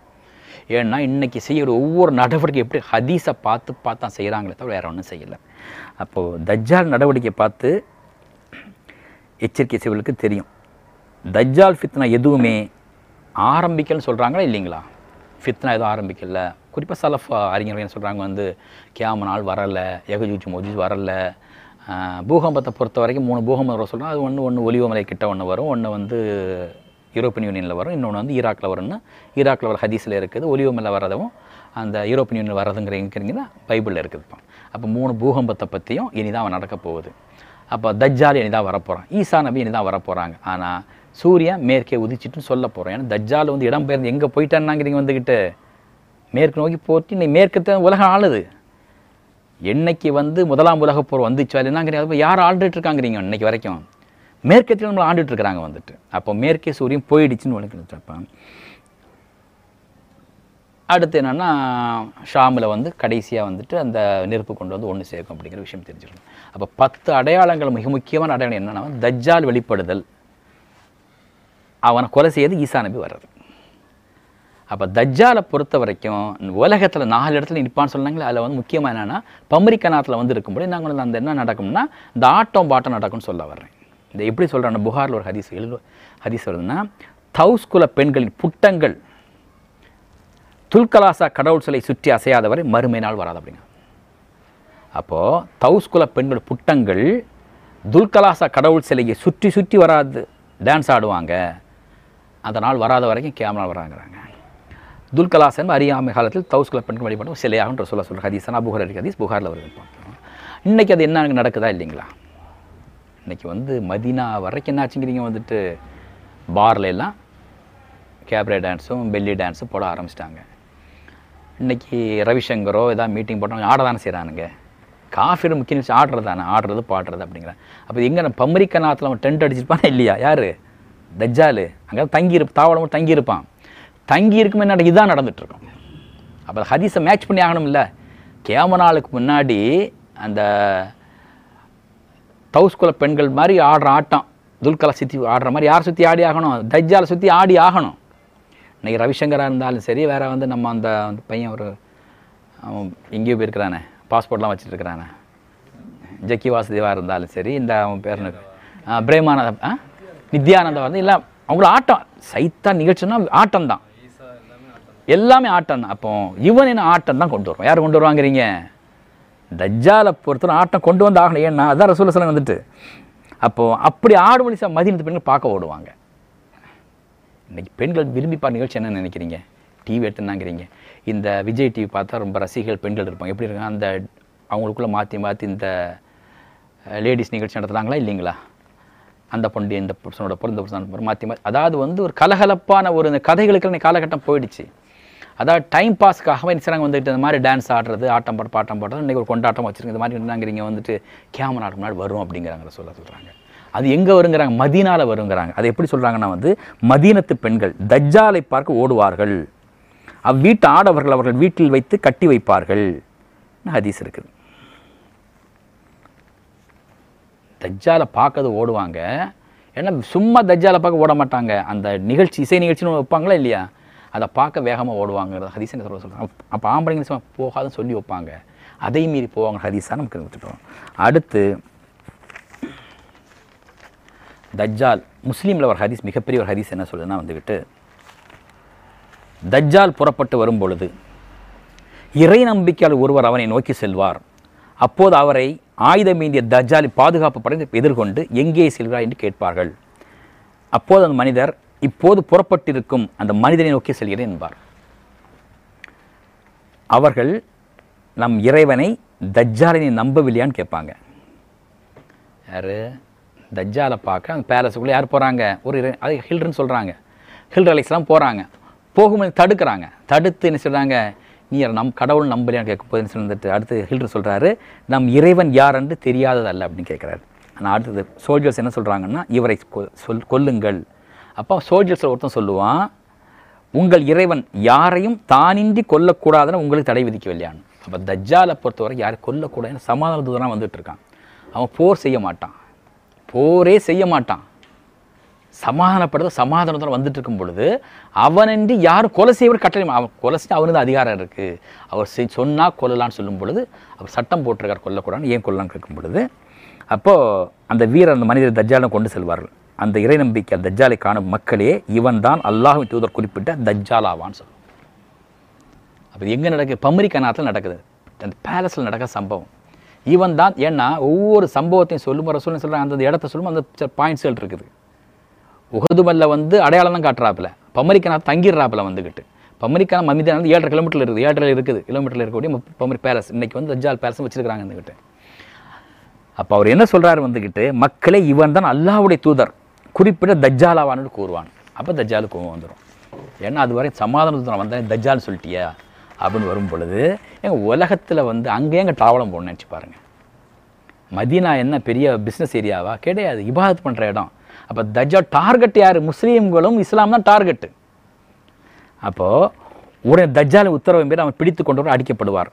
ஏன்னா இன்றைக்கி செய்கிற ஒவ்வொரு நடவடிக்கை எப்படி ஹதீஸை பார்த்து தான் செய்கிறாங்களே தவிர வேறு ஒன்றும் செய்யலை. அப்போது தஜ்ஜால் நடவடிக்கையை பார்த்து எச்சரிக்கை செய்வர்களுக்கு தெரியும். தஜ்ஜால் ஃபித்னா எதுவுமே ஆரம்பிக்கலன்னு சொல்கிறாங்களா இல்லைங்களா, ஃபித்னா எதுவும் ஆரம்பிக்கலை. குறிப்பாக சலஃப் அறிஞர்கள் என்ன சொல்கிறாங்க வந்து கியாம நாள் வரலை, யகஜூஜ் மோஜூஜ் வரலை. பூகம்பத்தை பொறுத்த வரைக்கும் 3 பூகம்பம் வர சொல்கிறாங்க. அது ஒன்று ஒலிவமலை கிட்ட ஒன்று வரும், ஒன்று வந்து யூரோப்பியன் யூனியனில் வரும், இன்னொன்று வந்து ஈராக்கில் வரும்னு ஈராக்கில் வர ஹதீஸில் இருக்குது. ஒலிவமலை வரதும் அந்த யூரோப்பியன் யூனியனில் வரதுங்கிறீங்கன்னா பைபிளில் இருக்குதுப்பா. அப்போ 3 பூகம்பத்தை பற்றியும் இனிதான் அவன் நடக்க போகுது. அப்போ தஜ்ஜால் இனிதான் வரப்போகிறான், ஈசா நபி இனிதான் வரப்போகிறாங்க. ஆனால் சூரியன் மேற்கே உதிச்சிட்டுன்னு சொல்ல போகிறோம். ஏன்னா தஜ்ஜால் வந்து இடம் பெயர்ந்து எங்கே போயிட்டான்னாங்கிறீங்க வந்துக்கிட்டு மேற்கு நோக்கி போட்டு இன்னைக்கு மேற்கத்தை உலகம் ஆளுது. என்னைக்கு வந்து 1ஆம் உலகப்போர் வந்துச்சா இல்லைன்னாங்கிறீங்க, அது யார் ஆண்டுட்டுருக்காங்கிறீங்க இன்னைக்கு வரைக்கும் மேற்கத்தில் நம்மளை ஆண்டுட்டுருக்கிறாங்க வந்துட்டு. அப்போ மேற்கே சூரியன் போயிடுச்சுன்னு வளர்க்கிட்டப்ப அடுத்து என்னென்னா ஷாமில் வந்து கடைசியாக வந்துட்டு அந்த நெருப்பு கொண்டு வந்து ஒன்று சேர்க்கும் அப்படிங்கிற விஷயம் தெரிஞ்சிடும். அப்போ 10 அடையாளங்கள் மிக முக்கியமான அடையாளம் என்னென்னா தஜ்ஜால் வெளிப்படுதல், அவனை கொலை செய்யது, ஈசா நபி வர்றது. அப்போ தஜ்ஜாலை பொறுத்த வரைக்கும் உலகத்தில் 4 இடத்துல நிற்பான்னு சொன்னாங்களே, அதில் வந்து முக்கியமாக என்னென்னா பமரிக்கநாத்தில் வந்து இருக்கும்போது நாங்கள் அந்த என்ன நடக்கும்னா இந்த ஆட்டம் பாட்டம் நடக்கும்னு சொல்ல வர்றேன். இந்த எப்படி சொல்கிறாங்க, புகாரில் ஒரு ஹதீஸ் வருதுன்னா தௌஸ்குல பெண்களின் புட்டங்கள் துல்கலாசா கடவுள் சிலை சுற்றி அசையாதவரை மறுமை நாள் வராது அப்படிங்க. அப்போது தௌஸ்குல பெண்கள் புட்டங்கள் துல்கலாசா கடவுள் சிலையை சுற்றி சுற்றி வராது, டான்ஸ் ஆடுவாங்க, அந்த நாள் வராத வரைக்கும் கேமரா வராங்கிறாங்க. துல்கலாசன் அறியாமை காலத்தில் தௌஸ்குல பெண்கள் வழிபாடு சிலையாகன்ற சொல்கிற ஹதீஸ்னா புகார் ஹதீஸ், புகாரில் வருது. இன்றைக்கி அது என்ன நடக்குதா இல்லைங்களா, இன்றைக்கி வந்து மதினா வரைக்கும் என்னாச்சுங்கிறீங்க வந்துட்டு பார்லெல்லாம் கேப்ரே டான்ஸும் பெல்லி டான்ஸும் போட ஆரம்பிச்சிட்டாங்க. இன்றைக்கி ரவிசங்கரோ ஏதாவது மீட்டிங் போட்டாங்க ஆட தானே செய்கிறானுங்க. காஃபியில் முக்கியம் ஆடுறது தானே, ஆடுறது பாடுறது அப்படிங்கிற. அப்போ எங்கே நம்ம பமரிக்கநாத்தில் அவன் டென்ட் அடிச்சிருப்பானா இல்லையா, யார் தஜ்ஜாலு அங்கே தாவளமும் தங்கியிருப்பான். தங்கியிருக்குமே நடக்கு இதுதான் நடந்துகிட்ருக்கோம். அப்போ ஹதீஸை மேட்ச் பண்ணி ஆகணும் இல்லை. கேமனாளுக்கு முன்னாடி அந்த தௌஸ்குல பெண்கள் மாதிரி ஆடுற ஆட்டம் துல்கலா சுற்றி ஆடுற மாதிரி யார் சுற்றி ஆடி ஆகணும், தஜ்ஜாலை சுற்றி ஆடி ஆகணும். இன்றைக்கி ரவிசங்கராக இருந்தாலும் சரி, வேறு வந்து நம்ம அந்த பையன் ஒரு எங்கேயோ போயிருக்கிறானே பாஸ்போர்ட்லாம் வச்சுட்டு இருக்கிறானே ஜக்கி வாசுதேவாக இருந்தாலும் சரி, இந்த அவன் பேர் பிரேமானந்த நித்யானந்தா வந்து எல்லாம் அவங்கள ஆட்டம் சைத்தான் நிகழ்ச்சின்னா ஆட்டம் தான், எல்லாமே ஆட்டம் தான். அப்போ இவன் என்ன ஆட்டம் தான் கொண்டு வருவான். யார் கொண்டு வருவாங்கிறீங்க? தஜ்ஜாலை பொறுத்தவரை ஆட்டம் கொண்டு வந்து ஆகணும். ஏன்னா அதான் ரசூலுல்லாஹி வந்துட்டு அப்போது அப்படி ஆடு மனுஷா மதியத்து பெண்கள் பார்க்க ஓடுவாங்க. இன்றைக்கி பெண்கள் விரும்பி பார்க்க நிகழ்ச்சி என்னென்னு நினைக்கிறீங்க? டிவி எடுத்துனாங்கிறீங்க. இந்த விஜய் டிவி பார்த்தா ரொம்ப ரசிகர்கள் பெண்கள் இருப்பாங்க. எப்படி இருக்காங்க? அந்த அவங்களுக்குள்ளே மாற்றி மாற்றி இந்த லேடிஸ் நிகழ்ச்சி நடத்துகிறாங்களா இல்லைங்களா? அந்த பொண்ணு இந்த புருஷனோட பொருந்த புருஷனோட மாற்றி மாற்றி, அதாவது வந்து ஒரு கலகலப்பான ஒரு இந்த கதைகளுக்கு காலகட்டம் போயிடுச்சு. அதாவது டைம் பாஸ்க்காகவே நினைச்சாங்க வந்துட்டு இந்த மாதிரி டான்ஸ் ஆடுறது, ஆட்டம் பாட்டு பாட்டம் பாடுறது. இன்றைக்கி ஒரு கொண்டாட்டம் வச்சுருங்க. இந்த மாதிரி நாங்கிறீங்க வந்துட்டு கேமரா ஆட்டம் நாள் வரும் அப்படிங்கிறாங்க சொல்கிறாங்க. அது எங்கே வருங்கிறாங்க? மதீனாவில் வருங்கிறாங்க. அது எப்படி சொல்கிறாங்கன்னா வந்து மதீனத்து பெண்கள் தஜ்ஜாலை பார்க்க ஓடுவார்கள், அவ்வீட்டு ஆடவர்கள் அவர்கள் வீட்டில் வைத்து கட்டி வைப்பார்கள். ஹதீஸ் இருக்குது. தஜ்ஜாலை பார்க்கறது ஓடுவாங்க. ஏன்னா சும்மா தஜ்ஜாலை பார்க்க ஓட மாட்டாங்க. அந்த நிகழ்ச்சி இசை நிகழ்ச்சின்னு வைப்பாங்களா இல்லையா, அதை பார்க்க வேகமாக ஓடுவாங்கிறது ஹதீஸாக சொல்கிறாங்க. அப்போ ஆம்பளைங்க போகாதுன்னு சொல்லி வைப்பாங்க, அதை மீறி போவாங்க. ஹதீஸாக நமக்கு விட்டுட்டோம். அடுத்து தஜ்ஜால் முஸ்லீமில் ஒரு ஹதீஸ், மிகப்பெரிய ஒரு ஹதீஸ் என்ன சொல்லுதுன்னா வந்துக்கிட்டு தஜ்ஜால் புறப்பட்டு வரும் பொழுது இறை நம்பிக்கையால் ஒருவர் அவனை நோக்கி செல்வார். அப்போது அவரை ஆயுதமேந்திய தஜ்ஜாலை பாதுகாப்பு படை எதிர்கொண்டு எங்கே செல்கிறார் என்று கேட்பார்கள். அப்போது அந்த மனிதர் இப்போது புறப்பட்டிருக்கும் அந்த மனிதனை நோக்கி செல்கிறேன் என்பார். அவர்கள் நம் இறைவனை தஜ்ஜாலினை நம்பவில்லையான்னு கேட்பாங்க. யார்? தஜ்ஜாலை பார்க்க அந்த பேலஸுக்குள்ளே யார் போகிறாங்க? ஒரு அது ஹில்ருன்னு சொல்கிறாங்க. ஹில்ரு அலைஹிஸ்ஸலாம் போகிறாங்க. போகும்போது தடுக்கிறாங்க. தடுத்து என்ன சொல்கிறாங்க? நீ யார்? நம் கடவுள் நம்பலையான்னு கேட்கும்போது என்ன சொல்லிட்டு அடுத்து ஹில்ரு சொல்கிறாரு, நம் இறைவன் யார் என்று தெரியாததல்ல அப்படின்னு கேட்குறாரு. ஆனால் அடுத்தது சோல்ஜர்ஸ் என்ன சொல்கிறாங்கன்னா, இவரை கொல்லுங்கள். அப்போ சோல்ஜர்ஸில் ஒருத்தன் சொல்லுவான், உங்கள் இறைவன் யாரையும் தானின்றி கொல்லக்கூடாதுன்னு உங்களுக்கு தடை விதிக்கவில்லையான்னு. அப்போ தஜ்ஜாலை பொறுத்தவரை யாரும் கொல்லக்கூடாதுன்னு சமாதான தூதனாக வந்துட்டுருக்கான். அவன் போர் செய்ய மாட்டான், போரே செய்ய மாட்டான். சமாதானப்படுத்த சமாதான தூதன் வந்துட்டு இருக்கும் பொழுது அவனின்றி யாரும் கொலை செய்வது கட்டளை. அவன் கொலை செஞ்சு அவனுக்கு அதிகாரம் இருக்குது. அவர் சொன்னால் கொல்லலான்னு சொல்லும் பொழுது அவர் சட்டம் போட்டிருக்கார் கொல்லக்கூடாதுன்னு. ஏன் கொல்லலான்னு கேட்கும் பொழுது அப்போது அந்த வீரர் அந்த மனிதர் தஜ்ஜாலை கொண்டு செல்வார்கள். அந்த இறை நம்பிக்கை தஜ்ஜாலை காணும் மக்களே, இவன் தான் அல்லாஹ்வின் தூதர் குறிப்பிட்ட தஜ்ஜாலாவான்னு சொல்லுவோம். அப்போ எங்கே நடக்குது? பமரிக்கனாத்தில் நடக்குது, அந்த பேலஸில் நடக்கிற சம்பவம். இவன் தான். ஏன்னா ஒவ்வொரு சம்பவத்தையும் சொல்லும் ரசூலுல்லாஹி சொல்கிறாங்க, அந்த இடத்த சொல்லும் அந்த பாயிண்ட்ஸ்கள் இருக்குது. உஹதுமல்ல வந்து அடையாளம் தான் காட்டுறாப்புல, பமரிக்கனாத் தங்கிடுறாப்புல வந்துக்கிட்டு. பமரிக்கனா மதினாவிலிருந்து 7.5 கிலோமீட்டரில் இருக்குது, 7.5 கிலோமீட்டரில் இருக்கக்கூடிய பமரி பேலஸ் இன்னைக்கு வந்து தஜ்ஜால் பேலஸ்னு வச்சுருக்கிறாங்க வந்துக்கிட்டு. அப்போ அவர் என்ன சொல்கிறார் வந்துக்கிட்டு, மக்களே இவன் தான் அல்லாஹ்வுடைய தூதர் குறிப்பிட்ட தஜ்ஜாலாவான்னு கூறுவான். அப்போ தஜ்ஜாலுக்கு கோவம் வந்துடும். ஏன்னா அது வரைக்கும் சமாதானம் வந்தேன் தஜ்ஜால் சொல்லிட்டியா அப்படின்னு வரும் பொழுது எங்கள் உலகத்தில் வந்து அங்கேயே எங்கள் தாவளம் போடணும்னு நினச்சி பாருங்கள். மதீனா என்ன பெரிய பிஸ்னஸ் ஏரியாவா? கிடையாது, இபாதத் பண்ணுற இடம். அப்போ தஜ்ஜா டார்கெட் யார்? முஸ்லீம்களும் இஸ்லாம் தான் டார்கெட்டு. அப்போது உடனே தஜ்ஜாலின் உத்தரவின் பேர் அவன் பிடித்து கொண்டு வர அடிக்கப்படுவார்.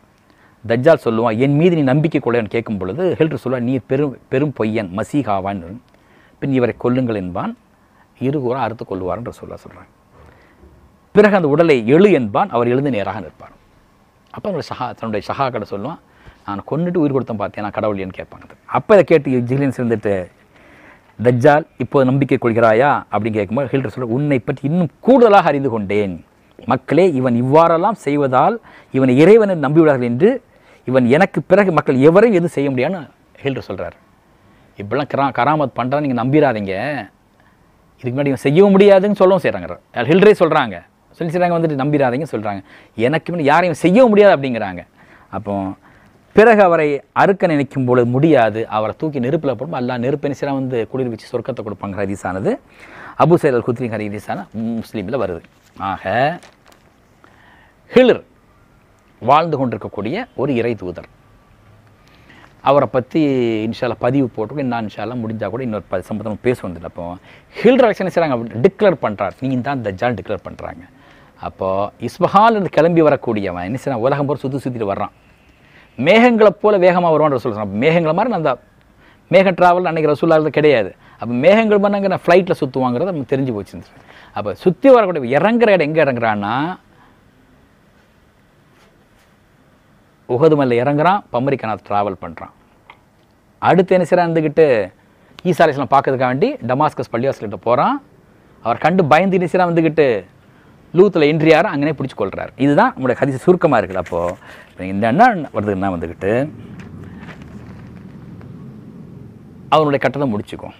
தஜ்ஜால் சொல்லுவான், என் மீது நீ நம்பிக்கை கொள்ளையன்னு கேட்கும் பொழுது ஹில்ரு சொல்லுவான், நீ பெரும் பொய்யன் மசீகாவான், பின் இவரை கொல்லுங்கள் என்பான். இருகூறாக அறுத்து கொள்வார்ன்ற சொல்கிறாங்க. பிறகு அந்த உடலை எழு என்பான். அவர் எழுந்து நேராக நிற்பார். அப்போ அவருடைய தன்னுடைய சகாக்களை சொல்லுவான், நான் கொண்டுட்டு உயிர் கொடுத்தேன் பார்த்தேன், நான் கடவுளேன்னு கேட்பாங்க. அப்போ இதை கேட்டு ஜிகிலியன் சேர்ந்துட்டு தஜ்ஜால் இப்போது நம்பிக்கை கொள்கிறாயா அப்படின்னு கேட்கும்போது ஹில்ரு சொல்ல, உன்னை பற்றி இன்னும் கூடுதலாக அறிந்து கொண்டேன் மக்களே, இவன் இவ்வாறெல்லாம் செய்வதால் இவனை இறைவனை நம்பிவிடார்கள் என்று இவன் எனக்கு பிறகு மக்கள் எவரையும் எதுவும் செய்ய முடியாதுன்னு ஹில்ரு சொல்கிறார். இப்படிலாம் கராமத் பண்ணுறான்னு நீங்கள் நம்பிடாதீங்க, இதுக்கு முன்னாடி இவன் செய்யவும் முடியாதுன்னு சொல்லவும் செய்கிறாங்க. ஹில்ரே சொல்கிறாங்க, சொல்லி செய்கிறாங்க வந்துட்டு நம்பிடாதீங்க சொல்கிறாங்க. எனக்கு முன்னாடி யாரையும் செய்யவும் முடியாது அப்படிங்கிறாங்க. அப்போ பிறகு அவரை அறுக்க நினைக்கும் பொழுது முடியாது, அவரை தூக்கி நெருப்பில் போடும்போது அல்லா நெருப்பெனிசராக வந்து குளிர்விச்சு சொர்க்கத்தை கொடுப்பாங்க. ஹதீஸானது அபூ சையீத் அல்-குத்ரி ஹதீஸான முஸ்லீமில் வருது. ஆக ஹில்ர் வாழ்ந்து கொண்டிருக்கக்கூடிய ஒரு இறை தூதர். அவரை பற்றி இன்ஷால்லா பதிவு போட்டு நான் இன்ஷால்லா முடிஞ்சால் கூட இன்னொரு சம்பந்தமாக பேச வந்துட்டு. அப்போ ஹில்ரு என்ன செய்கிறாங்க? டிக்ளேர் பண்ணுறார், நீங்கள் தான் தஜ்ஜால் டிக்ளேர் பண்ணுறாங்க. அப்போது இஸ்பஹாலிருந்து கிளம்பி வரக்கூடியவன் என்ன செய்யறான்? உலகம் போகிற சுற்றி சுற்றிட்டு வர்றான். மேகங்களை போல் வேகமாக வருவான்ற சொல்கிறான். மேகங்களை மாதிரி நான் அந்த மேக ட்ராவல் அன்றைக்கி ரசூலுல்லாஹி கிடையாது. அப்போ மேகங்கள் பண்ணாங்க நான் ஃப்ளைட்டில் சுற்றுவாங்கிறத நம்ம தெரிஞ்சு போச்சு. அப்போ சுற்றி வரக்கூடிய இறங்குற இடம் எங்கே இறங்குறான்னா உஹது மலையில் இறங்குறான், பமரிக்கனாத் ட்ராவல் பண்ணுறான். அடுத்து என்ன செய்கிறான் இருந்துக்கிட்டு ஈசா அலைஹிஸ்ஸலாம் பார்க்கறதுக்காக வேண்டி டமாஸ்கஸ் பள்ளிவாசல்கிட்ட போகிறான். அவர் கண்டு பயந்து நினைச்சலாம் வந்துக்கிட்டு லூத்தில் இன்றியாரும் அங்கேனே பிடிச்சி கொள்கிறார். இதுதான் நம்மளுடைய ஹதீஸ் சுருக்கமாக இருக்குது. அப்போது இந்த அண்ணா வருதுன்னா வந்துக்கிட்டு அவனுடைய கட்டத்தை முடிச்சுக்கும்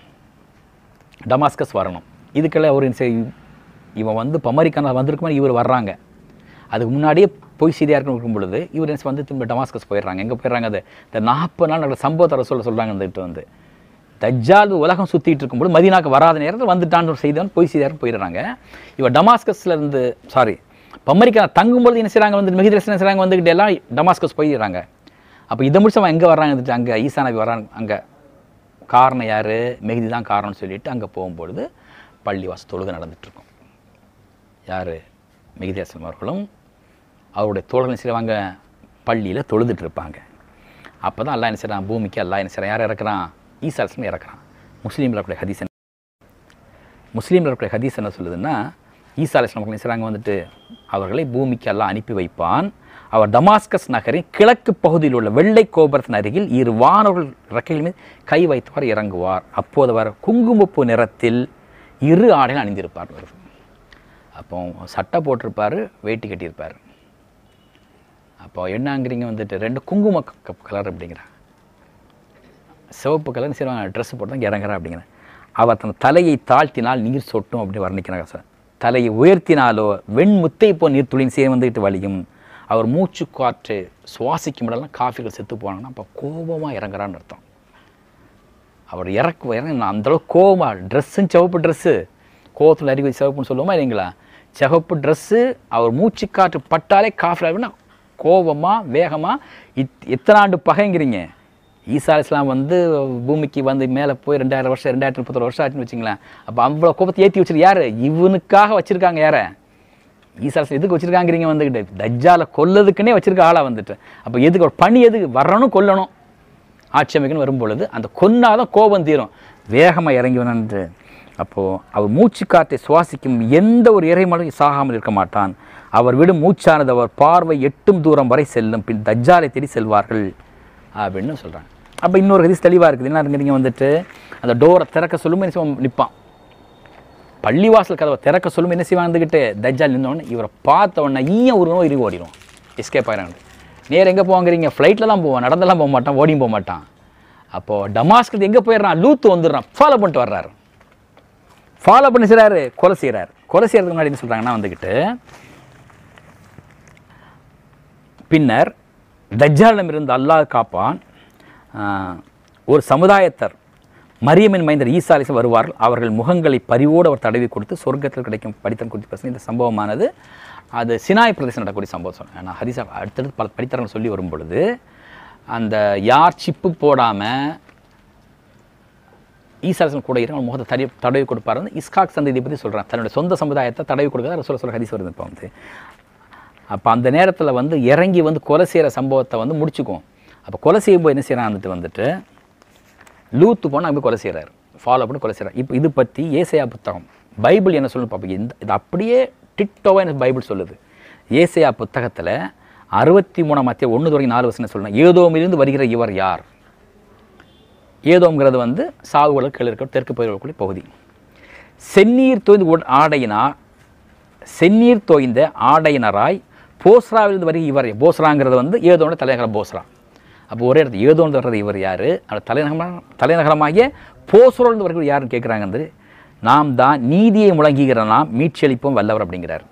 டமாஸ்கஸ் வரணும். இதுக்கெல்லாம் அவர் இவன் வந்து பமரிக்கான வந்திருக்குமா இவர் வர்றாங்க. அதுக்கு முன்னாடியே போய் சீதையாக இருக்கும் பொழுது இவர் வந்து திரும்ப டமாஸ்கஸ் போயிடுறாங்க. எங்கே போயிடுறாங்க? அது இந்த 40 நாள் நடக்கிற சம்பவத்தை சொல்கிறாங்க. வந்துட்டு வந்து தஜ்ஜால் உலகம் சுற்றிட்டு இருக்கும்போது மதினாக்கு வராத நேரத்தில் வந்துட்டான்னு ஒரு செய்தியான் போய் சீதையாக போயிடுறாங்க. இவர் டமாஸ்கஸ்லேருந்து சாரி பமரிக்கான தங்கும்போது என்ன செய்கிறாங்க வந்து மிகுதியில் என்ன செய்கிறாங்க வந்துக்கிட்டே எல்லாம் டமாஸ்கஸ் போயிடுறாங்க. அப்போ இதை முடிச்சு அவன் எங்கே வர்றாங்க வந்துட்டு அங்கே ஈசானாபி வராங்க. அங்கே காரணம் யார்? மிகுதி தான் காரணம்னு சொல்லிட்டு அங்கே போகும்பொழுது பள்ளிவாச தொழுகை நடந்துகிட்ருக்கும். யார்? மிகுதி அவர்களும் அவருடைய தோழர்கள் செய்வாங்க பள்ளியில் தொழுதுட்டுருப்பாங்க. அப்போ தான் அல்லா என்ன செய்கிறான் பூமிக்கு அல்லா என்ன செய்கிறான் யார் இறக்குறான்? ஈசா அலைஹிஸ்ஸலாம் இறக்குறான். முஸ்லீமில் இருக்கிற ஹதீஸ் என்ன? முஸ்லீமில் இருக்கிற ஹதீஸ் என்ன சொல்லுதுன்னா ஈசா அலைஹிஸ்ஸலாம் என்ன செய்கிறாங்க வந்துட்டு அவர்களை பூமிக்கு அல்லா அனுப்பி வைப்பான். அவர் டமாஸ்கஸ் நகரின் கிழக்கு பகுதியில் உள்ள வெள்ளை கோபுரத்தின் அருகில் இரு வானவர்கள் இறக்கைகள் மீது கை வைத்தவர் இறங்குவார். அப்போது அவர் குங்குமப்பூ நிறத்தில் இரு ஆடைகள் அணிந்திருப்பார். அப்போ சட்டை போட்டிருப்பார், வேட்டி கட்டியிருப்பார். அப்போ என்னங்கிறீங்க வந்துட்டு ரெண்டு குங்கும கலர் அப்படிங்கிறான், சிவப்பு கலர்னு சரி ட்ரெஸ் போட்டு தான் இறங்குறான் அப்படிங்கிறேன். அவர் தன் தலையை தாழ்த்தினால் நீர் சொட்டும் அப்படின்னு வர்ணிக்கிறாங்க சார். தலையை உயர்த்தினாலோ வெண்முத்தை போ நீர் துளியின் சே வந்துக்கிட்டு வலியும். அவர் மூச்சு காற்று சுவாசிக்கும் இடம்லாம் காஃபிகள் செத்து போனாங்கன்னா அப்போ கோபமாக இறங்குறான்னு அர்த்தம். அவர் இறங்க அந்தளவுக்கு கோபமாக ட்ரெஸ்ஸுன்னு சிவப்பு ட்ரெஸ்ஸு கோவத்தில் அறிவு சிவப்புன்னு சொல்லுவோமா இல்லைங்களா? சிவப்பு ட்ரெஸ்ஸு அவர் மூச்சு காற்று பட்டாலே காஃபில் அப்படின்னா கோபமாக வேகமாக எத்தனை ஆண்டு பகைங்கிறீங்க. ஈசா அலைஹிஸ்ஸலாம் வந்து பூமிக்கு வந்து மேலே போய் 2000 வருஷம் 2031 வருஷம் ஆச்சுன்னு வச்சுங்களேன். அப்போ அவ்வளோ கோபத்தை ஏற்றி வச்சுரு யார்? இவனுக்காக வச்சுருக்காங்க. யாரை? ஈசா அலைஹிஸ்ஸலாம் எதுக்கு வச்சுருக்காங்கிறீங்க வந்துக்கிட்டு தஜ்ஜாலை கொல்லதுக்குன்னே வச்சுருக்க ஆளாக வந்துட்டு. அப்போ எதுக்கு பணி? எதுக்கு வரணும்? கொல்லணும், ஆட்சி அமைக்கணும். வரும்பொழுது அந்த கொன்னாதான் கோபம் தீரும். வேகமாக இறங்கி வந்து அப்போது அவர் மூச்சு காற்றை சுவாசிக்கும் எந்த ஒரு இறைமனும் சாகாமல் இருக்க மாட்டான். அவர் விடும் மூச்சானது அவர் பார்வை எட்டும் தூரம் வரை செல்லும். பின் தஜ்ஜாலை தேடி செல்வார்கள் அப்படின்னு சொல்கிறாங்க. அப்போ இன்னொரு ஹதீஸ் தெளிவாக இருக்குது. என்ன இருக்குறீங்க வந்துட்டு அந்த டோரை திறக்க சொல்லும் என்ன செய்வான் நிற்பான். பள்ளிவாசல் கதவை திறக்க சொல்லும் என்ன செய்வான் வந்துக்கிட்டு தஜ்ஜால் நின்றோடனே இவரை பார்த்த உடனே ஈயம் ஒரு நோய் இறுகி ஓடிடும், எஸ்கேப் ஆகிறாங்க. நேர் எங்கே போவாங்கிறீங்க? ஃப்ளைட்டில் தான் போவான், நடந்தெல்லாம் போக மாட்டான், ஓடியும் போக மாட்டான். அப்போது டமாஸ்கஸ் எங்கே போயிடுறான்? லூத்து வந்துடுறான். ஃபாலோ பண்ணிட்டு வர்றாரு, ஃபாலோ பண்ணி செய்கிறாரு, கொலை செய்கிறார். கொலை செய்கிறதுக்கு முன்னாடி என்ன சொல்கிறாங்கன்னா வந்துக்கிட்டு பின்னர் தஜ்ஜாலிடமிருந்து அல்லாஹ் காப்பான் ஒரு சமுதாயத்தர் மரியமின் மைந்தர் ஈசா அலைஹிஸ்ஸலாம் வருவார்கள். அவர்கள் முகங்களை பரிவோடு அவர் தடவி கொடுத்து சொர்க்கத்தில் கிடைக்கும் படித்தன் குறித்து பேசுங்க. இந்த சம்பவமானது அது சினாய் பிரதேசம் நடக்கக்கூடிய சம்பவம் சொன்னேன். ஆனால் ஹதீஸ் அடுத்தடுத்து பல படித்தரங்கள் சொல்லி வரும்பொழுது அந்த யார் சிப்பு போடாமல் ஈசா அலைஹிஸ்ஸலாம் கூட இருக்க முகத்தை தடவி கொடுப்பார். வந்து இஸ்காக் சந்ததியை பற்றி சொல்கிறான். தன்னுடைய சொந்த சமுதாயத்தை தடவி கொடுக்குறத ரசூலுல்லாஹி ஹதீஸ் வருது. இப்போ வந்து அப்போ அந்த நேரத்தில் வந்து இறங்கி வந்து கொலை செய்கிற சம்பவத்தை வந்து முடிச்சுக்கும். அப்போ கொலை செய்யும்போது என்ன செய்கிறான் வந்துட்டு வந்துட்டு லூத்து போனால் அப்படி கொலை செய்கிறார், ஃபாலோ பண்ணி கொலை செய்கிறார். இப்போ இது பற்றி ஏசாயா புத்தகம் பைபிள் என்ன சொல்லணும் பார்ப்போம். இது அப்படியே டிட்டோவாக எனக்கு பைபிள் சொல்லுது. ஏசாயா புத்தகத்தில் 63:1-4 என்ன சொல்லணும், ஏதோமிலிருந்து வருகிற இவர் யார்? ஏதோங்கிறது வந்து சாகுவல கிளறுக்க தெற்கு பயிர்களுக்குள்ள பகுதி. செந்நீர் தோய்ந்து ஆடையினார் செந்நீர் தோய்ந்த ஆடையினராய் போஸ்ராவிலிருந்து வருகிற இவர். போஸ்ராங்கிறது வந்து ஏதோட தலைநகரம் போஸ்ரா. அப்போ ஒரே இடத்துல ஏதோன்னு வர்றது இவர் யார்? அந்த தலைநகரமாகிய போஸ்ரோலிருந்து வருகிற யாருன்னு கேட்குறாங்கிறது. நாம் தான் நீதியை முழங்குகிற நாம் மீட்சியளிப்போம் வல்லவர் அப்படிங்கிறார்.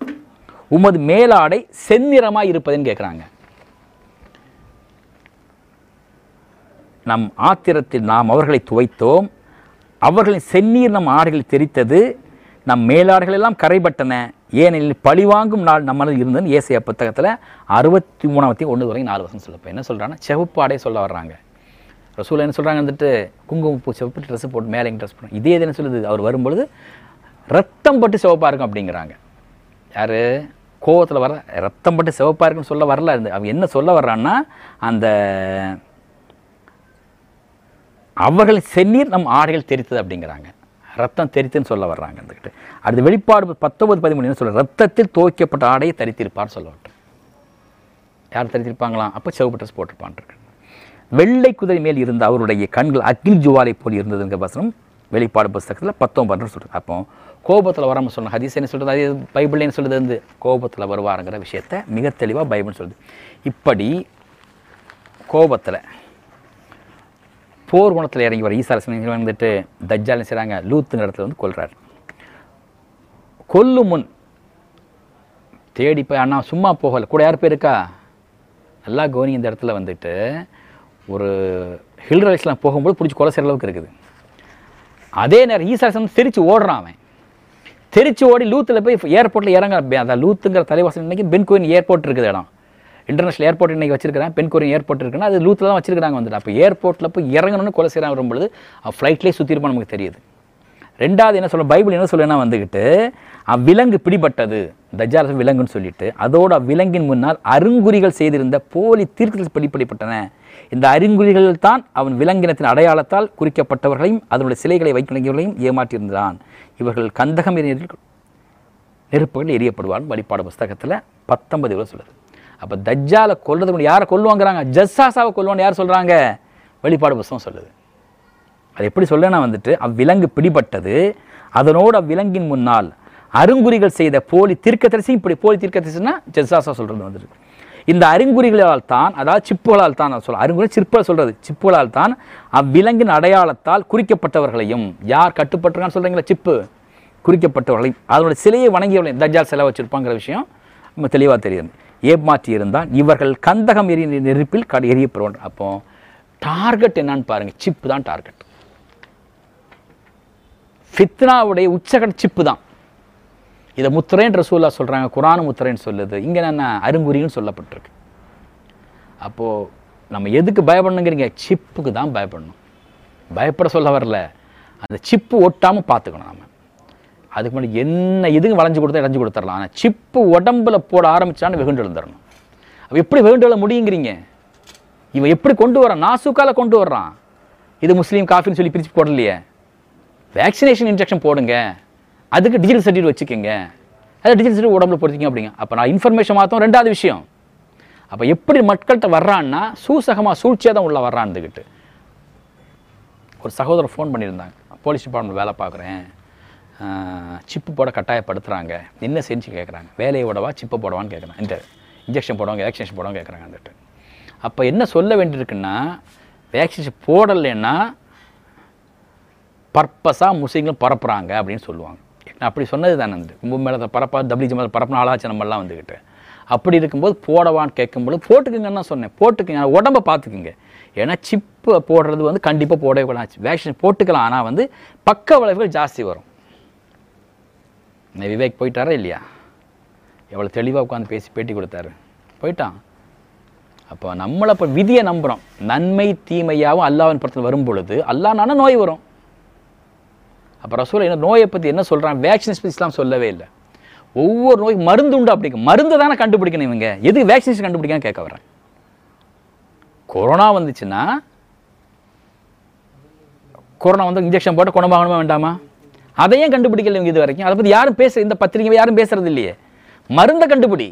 உமது மேலாடை செந்நிறமாக இருப்பதுன்னு கேட்குறாங்க. நம் ஆத்திரத்தில் நாம் அவர்களை துவைத்தோம், அவர்களின் செந்நீர் நம் ஆடைகளில் தெரித்தது, நம் மேலாடுகளெல்லாம் கரைபட்டன, ஏனெனில் பழிவாங்கும் நாள் நம்மளால் இருந்ததுன்னு ஏசாயா புத்தகத்தில் 63:1-4 சொல்லப்போ என்ன சொல்கிறாங்கன்னா சிவப்பு ஆடையை சொல்ல வர்றாங்க. ரசூல் என்ன சொல்கிறாங்க வந்துட்டு குங்குமப்பூ சிவப்பு ட்ரெஸ்ஸு போட்டு மேலே ட்ரெஸ் போட்டு இதே என்ன சொல்லுது அவர் வரும்பொழுது ரத்தம் பட்டு சிவப்பாக இருக்கும் அப்படிங்கிறாங்க. யார்? கோவத்தில் வர ரத்தம் பட்டு சிவப்பாக இருக்குன்னு சொல்ல வரல. அவன் என்ன சொல்ல வர்றான்னா அந்த அவர்கள் செந்நீர் நம் ஆடைகள் தெரித்தது அப்படிங்கிறாங்க. ரத்தம் தெரித்துன்னு சொல்ல வர்றாங்க. இருந்துக்கிட்டு அடுத்து வெளிப்பாடு 19:13 சொல்ல ரத்தத்தில் துவைக்கப்பட்ட ஆடையை தரித்திருப்பான்னு சொல்ல. யார் தரித்திருப்பாங்களாம்? அப்போ சிவப்பு ட்ரெஸ் போட்டிருப்பான். வெள்ளை குதிரை மேல் இருந்த அவருடைய கண்கள் அக்னி ஜுவாலை போல் இருந்ததுங்கிற வசனம் வெளிப்பாடு புஸ்தகத்தில் 19 சொல்கிறது. அப்போ கோபத்தில் வராமல் சொன்ன ஹதீஸ் என்ன சொல்கிறது, அது பைபிள்னு சொல்கிறது வந்து கோபத்தில் வருவாருங்கிற விஷயத்தை மிக தெளிவாக பைபிள்னு சொல்லுது. இப்படி கோபத்தில் போர் குணத்தில் இறங்கி வர ஈசா வந்துட்டு தஜ்ஜால் செய்கிறாங்க, லூத்துங்கிற இடத்துல வந்து கொல்றாரு. கொல்லு முன் தேடி போய் அண்ணா சும்மா போகலை, கூட யார் பேருக்கா நல்லா கோனி. இந்த இடத்துல வந்துட்டு ஒரு ஹில் ரேஸ்லாம் போகும்போது பிடிச்சி கொலை செய்கிற அளவுக்கு இருக்குது. அதே நேரம் ஈசாஸ் வந்து தெரிச்சு ஓடுறான், அவன் தெரிச்சு ஓடி லூத்தில் போய் ஏர்போர்ட்டில் இறங்க. அதான் லூத்துங்கிற தலைவாசல் இன்றைக்கி பென்குயின் ஏர்போர்ட் இருக்குது, இடம் இன்டர்நேஷனல் ஏர்போர்ட் இன்றைக்கி வச்சிருக்கிறேன், பென்குயின் ஏர்போர்ட் இருக்குன்னா அது லூத்தில் தான் வச்சிருக்கிறாங்க வந்துட்டு. அப்போ ஏர்போர்ட்டில் போய் இறங்கணும்னு கொலை செய்கிறான் வரும்பொழுது அவன் ஃப்ளைட்லேயே சுற்றிருப்பான் நமக்கு தெரியுது. ரெண்டாவது என்ன சொல்ல பைபிள் என்ன சொல்லுன்னா வந்துக்கிட்டு அவ்விலங்கு பிடிபட்டது, தஜ்ஜால் விலங்குன்னு சொல்லிட்டு அதோட அவ்விலங்கின் முன்னால் அருங்குறிகள் செய்திருந்த போலி தீர்க்கதரிசி பிடிபட்டன. இந்த அறிங்குறிகள் தான் அவன் விலங்கினத்தின் அடையாளத்தால் குறிக்கப்பட்டவர்களையும் அதனுடைய சிலைகளை வைக்கிறவர்களையும் ஏமாற்றியிருந்தான். இவர்கள் கந்தகம் நெருப்புகள் எரியப்படுவார்கள். வழிபாடு புஸ்தகத்தில் 19 இவ்வளோ சொல்லுது. அப்போ தஜ்ஜாலை கொல்றதுக்கு யாரை கொல்லுவாங்கிறாங்க, ஜஸ்ஸாசாவை கொல்லுவான்னு யார் சொல்கிறாங்க, வழிபாடு புஸ்தகம் சொல்லுது. அது எப்படி சொல்லனா வந்துட்டு அவ்விலங்கு பிடிபட்டது, அதனோட அவ்விலங்கின் முன்னால் அருங்குறிகள் செய்த போலி தீர்க்கதரிசி. இப்படி போலி தீர்க்கதரிசினா ஜெசாசா சொல்கிறது வந்துட்டு இந்த அருங்குறிகளால் தான், அதாவது சிப்புகளால் தான் சொல்ல அருங்குறி சிற்ப சொல்கிறது, சிப்புகளால் தான் அவ்விலங்கின் அடையாளத்தால் குறிக்கப்பட்டவர்களையும், யார் கட்டுப்பட்டிருக்கான்னு சொல்கிறீங்களா சிப்பு, குறிக்கப்பட்டவர்களையும் அதனுடைய சிலையை வணங்கியவர்களையும், தஜ்ஜால் சிலை வச்சுருப்பாங்கிற விஷயம் நம்ம தெளிவாக தெரியுது. ஏமாற்றி இருந்தான், இவர்கள் கந்தகம் எரிய நெருப்பில் எரியப்படுவாங்க. அப்போ டார்கெட் என்னான்னு பாருங்கள், சிப்பு தான் டார்கெட். ஃபித்னாவுடைய உச்சகட்ட சிப்பு தான். இதை முத்துரைன்னு ரசூல்லா சொல்கிறாங்க, குரான் முத்துரைன்னு சொல்லுது, இங்கே என்ன அருங்குறின்னு சொல்லப்பட்டிருக்கு. அப்போது நம்ம எதுக்கு பயப்படணுங்கிறீங்க, சிப்புக்கு தான் பயப்படணும். பயப்பட சொல்ல வரல, அந்த சிப்பு ஒட்டாமல் பார்த்துக்கணும் நம்ம. அதுக்கு முன்னாடி என்ன எதுக்கு வளைஞ்சு கொடுத்தா இடைஞ்சு கொடுத்துடலாம், ஆனால் சிப்பு உடம்புல போட ஆரம்பித்தான்னு வெகுண்டு எழுந்துடணும். அப்போ எப்படி வெகுண்டு எழுத முடியுங்கிறீங்க, இவன் எப்படி கொண்டு வரான், நாசுக்கால கொண்டு வர்றான். இது முஸ்லீம் காஃபின்னு சொல்லி பிரித்து போடலையே, வேக்சினேஷன் இன்ஜெக்ஷன் போடுங்க, அதுக்கு டிஜிட்டல் சர்டிஃபிகேட் வச்சுக்கோங்க, அதை டிஜிட்டல் சர்டிஃபிகேட் உடம்புல பொறுத்திங்க அப்படிங்க. அப்போ நான் இன்ஃபர்மேஷன் மாற்றம் ரெண்டாவது விஷயம். அப்போ எப்படி மக்கள்கிட்ட வர்றான்னா சூசகமாக சூழ்ச்சியாக தான் உள்ளே வர்றான். இருந்துக்கிட்டு ஒரு சகோதரர் ஃபோன் பண்ணியிருந்தாங்க, போலீஸ் டிபார்ட்மெண்ட் வேலை பார்க்குறேன், சிப்பு போட கட்டாயப்படுத்துகிறாங்க, என்ன செஞ்சு கேட்குறாங்க, வேலையை விடவா சிப்பை போடவான்னு கேட்குறாங்க, இந்த இன்ஜெக்ஷன் போடுவாங்க வேக்சினேஷன் போடுவாங்க கேட்குறாங்க வந்துட்டு. அப்போ என்ன சொல்ல வேண்டியிருக்குன்னா, வேக்சினேஷன் போடலைன்னா பர்பஸாக முஸ்லீம்களும் பரப்புகிறாங்க அப்படின்னு சொல்லுவாங்க. நான் அப்படி சொன்னது தானே வந்து கும்பமேளத்தை பரப்பா டபிள்யூ ஜி மேலே பரப்பின ஆளாச்சு நம்மளாம் வந்துக்கிட்டு. அப்படி இருக்கும்போது போடவான்னு கேட்கும்போது போட்டுக்குங்கன்னு தான் சொன்னேன், போட்டுக்குங்க, உடம்பை பார்த்துக்குங்க. ஏன்னா சிப்பை போடுறது வந்து கண்டிப்பாக போடவே கூடாது, வேக்சின் போட்டுக்கலாம், ஆனால் வந்து பக்க விளைவுகள் ஜாஸ்தி வரும். விவேக் போயிட்டாரா இல்லையா, எவ்வளோ தெளிவாக உட்காந்து பேசி பேட்டி கொடுத்தாரு, போயிட்டான். அப்போ நம்மளை இப்போ விதியை நம்புகிறோம், நன்மை தீமையாகவும் அல்லாஹ்வின் படத்தில் வரும் பொழுது அல்லாஹ்னால நோய் வரும். அப்போ ரசூல் என்ன நோயை பற்றி என்ன சொல்கிறான், வேக்சினேஷன் பற்றி இஸ்லாம் சொல்லவே இல்லை. ஒவ்வொரு நோய்க்கு மருந்து உண்டு, அப்படிங்க மருந்து தானே கண்டுபிடிக்கணும், இவங்க எதுக்கு வேக்சினேஷன் கண்டுபிடிக்கான்னு கேட்க வர்றேன். கொரோனா வந்துச்சுன்னா கொரோனா வந்து இன்ஜெக்ஷன் போட்டு குணமாகணுமா வேண்டாமா, அதையும் கண்டுபிடிக்கல இவங்க இது வரைக்கும். அதை பற்றி யாரும் பேச இந்த பத்திரிகை யாரும் பேசுறது இல்லையே. மருந்தை கண்டுபிடி,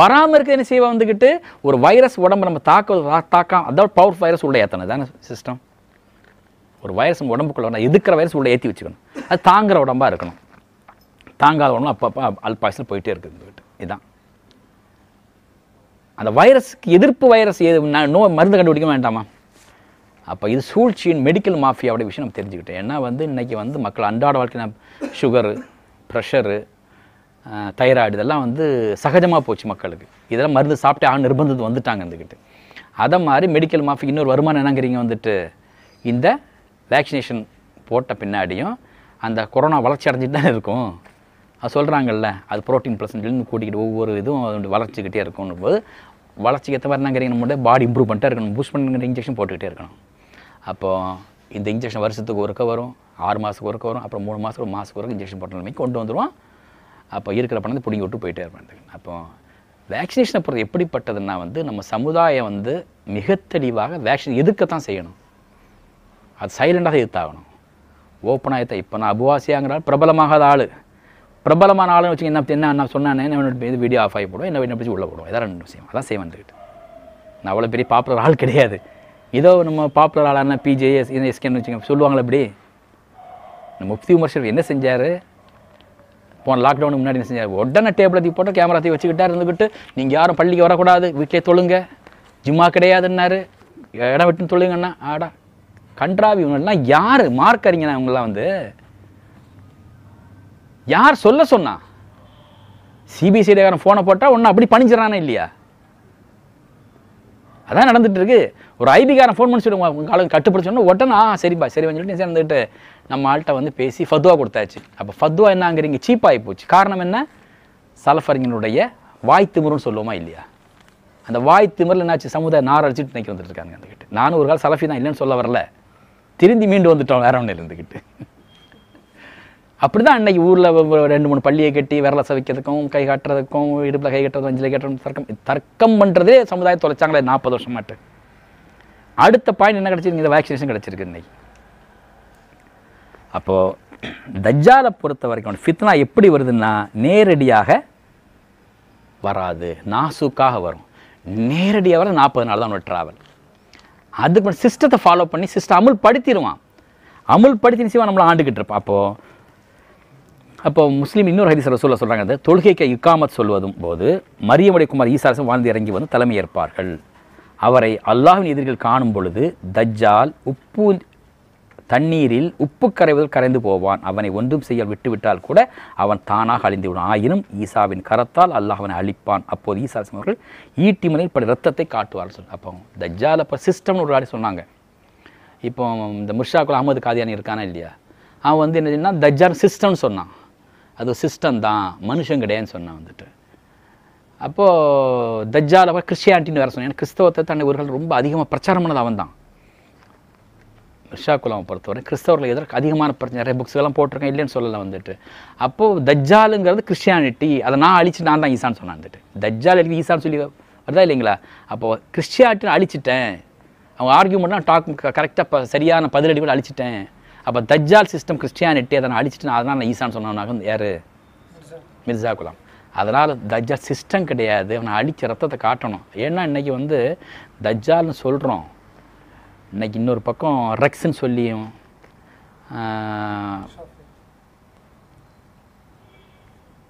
வராமல் இருக்கிறது என்ன செய்வா வந்துக்கிட்டு, ஒரு வைரஸ் உடம்பு நம்ம தாக்கம் அதாவது பவர் வைரஸ் உள்ள ஏற்றணும் தானே சிஸ்டம். ஒரு வைரஸ் உடம்புக்குள்ள வரணும், எதுக்கிற வைரஸ் உள்ள ஏற்றி வச்சுக்கணும், அது தாங்குகிற உடம்பாக இருக்கணும். தாங்காத உடம்பு அப்பப்போ அல்பாய்ஸில் போயிட்டே இருக்குது. இதுதான் அந்த வைரஸுக்கு எதிர்ப்பு வைரஸ் எது நோய் மருந்து கண்டுபிடிக்க வேண்டாமா. அப்போ இது சூழ்ச்சியின் மெடிக்கல் மாஃபியாவோடைய விஷயம் நம்ம தெரிஞ்சுக்கிட்டோம். ஏன்னா வந்து இன்றைக்கி வந்து மக்கள் அன்றாட வாழ்க்கையில் சுகரு, ப்ரெஷரு, தைராய்டு இதெல்லாம் வந்து சகஜமாக போச்சு மக்களுக்கு. இதெல்லாம் மருந்து சாப்பிட்டே ஆக நிர்பந்தத்து வந்துட்டாங்க இருந்துக்கிட்டு. அதை மாதிரி மெடிக்கல் மாஃபி இன்னொரு வருமானம் என்னங்கிறீங்க வந்துட்டு, இந்த வேக்சினேஷன் போட்ட பின்னாடியும் அந்த கொரோனா வளர்ச்சி அடைஞ்சிட்டு தானே இருக்கும் அது சொல்கிறாங்கல்ல, அது புரோட்டீன் பர்சன்ட்லேருந்து கூட்டிக்கிட்டு ஒவ்வொரு இதுவும் அது வளர்ச்சிக்கிட்டே இருக்கும்னு போது வளர்ச்சிக்கு ஏற்ற மாதிரி நாங்கிறீங்க நம்மளோட பாடி இம்ப்ரூவ் பண்ணிட்டே இருக்கணும், பூஸ்ட் பண்ணுற இன்ஜெக்ஷன் போட்டுக்கிட்டே இருக்கணும். அப்போது இந்த இன்ஜெக்ஷன் வருஷத்துக்கு ஒருக்க வரும், 6 மாதத்துக்கு ஒருக்க வரும், அப்புறம் 3 மாதத்துக்கு ஒரு மாதத்துக்கு ஒருக்க இன்ஜெக்ஷன் போட்ட நிலைமைக்கு கொண்டு வந்துடுவோம். அப்போ இருக்கிற பணத்தை பிடிங்கி விட்டு போயிட்டே இருப்பேன். அப்போது வேக்சினேஷனை பொறுத்து எப்படிப்பட்டதுன்னா வந்து நம்ம சமுதாயம் வந்து மிக தெளிவாக வேக்சின் எதுக்கத்தான் செய்யணும், அது சைலண்டாக எதிர்த்தாகணும். ஓப்பனாக எடுத்தா இப்போ நான் அபுவாசியாங்கிறாள் பிரபலமாகாத ஆள், பிரபலமான ஆளுன்னு வச்சு என்ன சொன்னானே என்னோட வீடியோ ஆஃப் ஆகி போடும், என்ன பிடிச்சி உள்ளே போடுவோம், எதாவது 2 விஷயம் அதான் செய்வேன் வந்துக்கிட்டு. நான் அவ்வளோ பெரிய பாப்புலர் ஆள் கிடையாது, ஏதோ நம்ம பாப்புலர் ஆளான பிஜேஎஸ் எஸ்கேன்னு வச்சுக்கோங்க சொல்லுவாங்களே, இப்படி முஃப்தி உமர் ஷெரீப் என்ன செஞ்சார்? போன லாக்டவுனுக்கு முன்னாடி என்ன செஞ்சார்? உடனே டேபிளை தூக்கி போட்டு கேமரா தூக்கி வச்சுக்கிட்டா இருந்துக்கிட்டு நீங்கள் யாரும் பள்ளிக்கு வரக்கூடாது, வீட்டிலே தொழுங்க, ஜிம்மா கிடையாதுன்னாரு, இடம் விட்டுன்னு தொழுங்கன்னா. ஆடா கன்றாவி, இவங்கெல்லாம் யார் மார்க் அறிஞனா? இவங்கெல்லாம் வந்து யார் சொல்ல சொன்னா? சிபிசிஐடிக்காரன் ஃபோனை போட்டால் ஒன்றும் அப்படி பணிஞ்சிடறானே இல்லையா? அதான் நடந்துகிட்டு இருக்கு. ஒரு ஐபிக்காரன் ஃபோன் பண்ணி சொல்லுவாங்க உங்கள் ஆளுங்க கட்டுப்படுத்தோன்னா உடனே சரிப்பா சரி வந்துட்டு சேர்ந்துக்கிட்டு நம்ம ஆள்கிட்ட வந்து பேசி ஃபத்வா கொடுத்தாச்சு. அப்போ ஃபத்வா என்னங்கிறீங்க சீப்பாகி போச்சு. காரணம் என்ன? சலஃபறிஞனுடைய வாய்த்திமிருன்னு சொல்லுவோமா இல்லையா? அந்த வாய்த்திமிரில் என்னாச்சு? சமுதாயம் நாரடிச்சுட்டு நினைக்க வந்துட்டு இருக்காங்க. இருந்துக்கிட்டு நானும் ஒரு காலம் சலஃபி தான், இல்லைன்னு சொல்ல வரல, திருந்தி மீண்டு வந்துட்டோம் வேற ஒன்று இருந்துக்கிட்டு. அப்படி தான் அன்றைக்கி ஊரில் 2-3 பள்ளியை கட்டி விரலை சவிக்கிறதுக்கும் கை காட்டுறதுக்கும் இடுப்பில் கை கட்டுறதுக்கும் அஞ்சில் கட்டுறதும் தர்க்கம் பண்ணுறதே சமுதாயம் தொலைச்சாங்களே 40 வருஷமாட்டு. அடுத்த பாயிண்ட் என்ன கிடச்சிருக்கு? இந்த வேக்சினேஷன் கிடச்சிருக்கு இன்னைக்கு. அப்போது தஜ்ஜாலை பொறுத்த வரைக்கும் ஃபித்னா எப்படி வருதுன்னா நேரடியாக வராது, நாசூக்காக வரும். நேரடியாக வர 40 நாள் தான் அவனோட ட்ராவல். அதுக்கு சிஸ்டத்தை ஃபாலோ பண்ணி சிஸ்டம் அமுல்படுத்திடுவான். அமுல்படுத்தி நிச்சயமாக நம்மளை ஆண்டுக்கிட்டு இருப்பான். அப்போ முஸ்லீம் இன்னொரு ஹதீஸ் ரசூலுல்லாஹ் சொல்கிறாங்க, அந்த தொழுகைக்கு இக்காமத் சொல்வதும் போது மரியமுடைய குமார் ஈசா அலைஹிஸ்ஸலாம் வாழ்ந்து இறங்கி வந்து தலைமை ஏற்பார்கள். அவரை அல்லாஹ்வின் எதிரிகள் காணும் பொழுது தஜ்ஜால் உப்பு தண்ணீரில் உப்பு கரைவதில் கரைந்து போவான். அவனை ஒன்றும் செய்ய விட்டுவிட்டால் கூட அவன் தானாக அழிந்து விடும். ஆயினும் ஈசாவின் கரத்தால் அல்லாஹ் அவனை அழிப்பான். அப்போது ஈசா அலைஹிஸ்ஸலாம் அவர்கள் ஈட்டி மலையில் இப்படி ரத்தத்தை காட்டுவார்கள் சொல்லி. அப்போ தஜ்ஜால் அப்போ சிஸ்டம்னு ஒரு ஆடி சொன்னாங்க. இப்போ இந்த முர்ஷாக்குல் அஹமது காதியானி இருக்கானா இல்லையா? அவன் வந்து என்ன சொன்னால் தஜ்ஜால் சிஸ்டம்னு சொன்னான். அது சிஸ்டம் தான், மனுஷன் கிடையாதுன்னு சொன்னான் வந்துட்டு. அப்போது தஜ்ஜால் அவர் கிறிஸ்டியானிட்டின்னு வேறு சொன்னான். ஏன்னா கிறிஸ்தவத்தை தன்னை ஒருகள் ரொம்ப அதிகமாக பிரச்சாரம் பண்ணது அவன் தான். மிர்ஷா குலாவை பொறுத்தவரை கிறிஸ்தவர்கள் எதற்கு அதிகமான பிரச்சனை, நிறைய புக்ஸ்கெல்லாம் போட்டிருக்கேன் இல்லைன்னு சொல்லலை வந்துட்டு. அப்போது தஜ்ஜாலுங்கிறது கிறிஸ்டியானிட்டி, அதை நான் அழிச்சு நான் தான் ஈசான்னு சொன்னான் வந்துட்டு. தஜ்ஜால் எழுதி ஈசான்னு சொல்லி வருதா இல்லைங்களா? அப்போது கிறிஸ்டியானிட்டின்னு அழிச்சிட்டேன், அவங்க ஆர்கியூமெண்ட்னா டாக் கரெக்டாக இப்போ சரியான பதிலடி கூட அழிச்சிட்டேன். அப்போ தஜ்ஜால் சிஸ்டம் கிறிஸ்டியானிட்டி, அதை நான் அழிச்சிட்டேன், அதனால் நான் ஈசான்னு சொன்னாங்க யார்? மிர்சா குலாம். அதனால் தஜ்ஜால் சிஸ்டம் கிடையாது, அவனை அழிச்ச ரத்தத்தை காட்டணும். ஏன்னா இன்றைக்கி வந்து தஜ்ஜால்னு சொல்கிறோம், இன்றைக்கி இன்னொரு பக்கம் ரெக்ஸ்ன்னு சொல்லியும்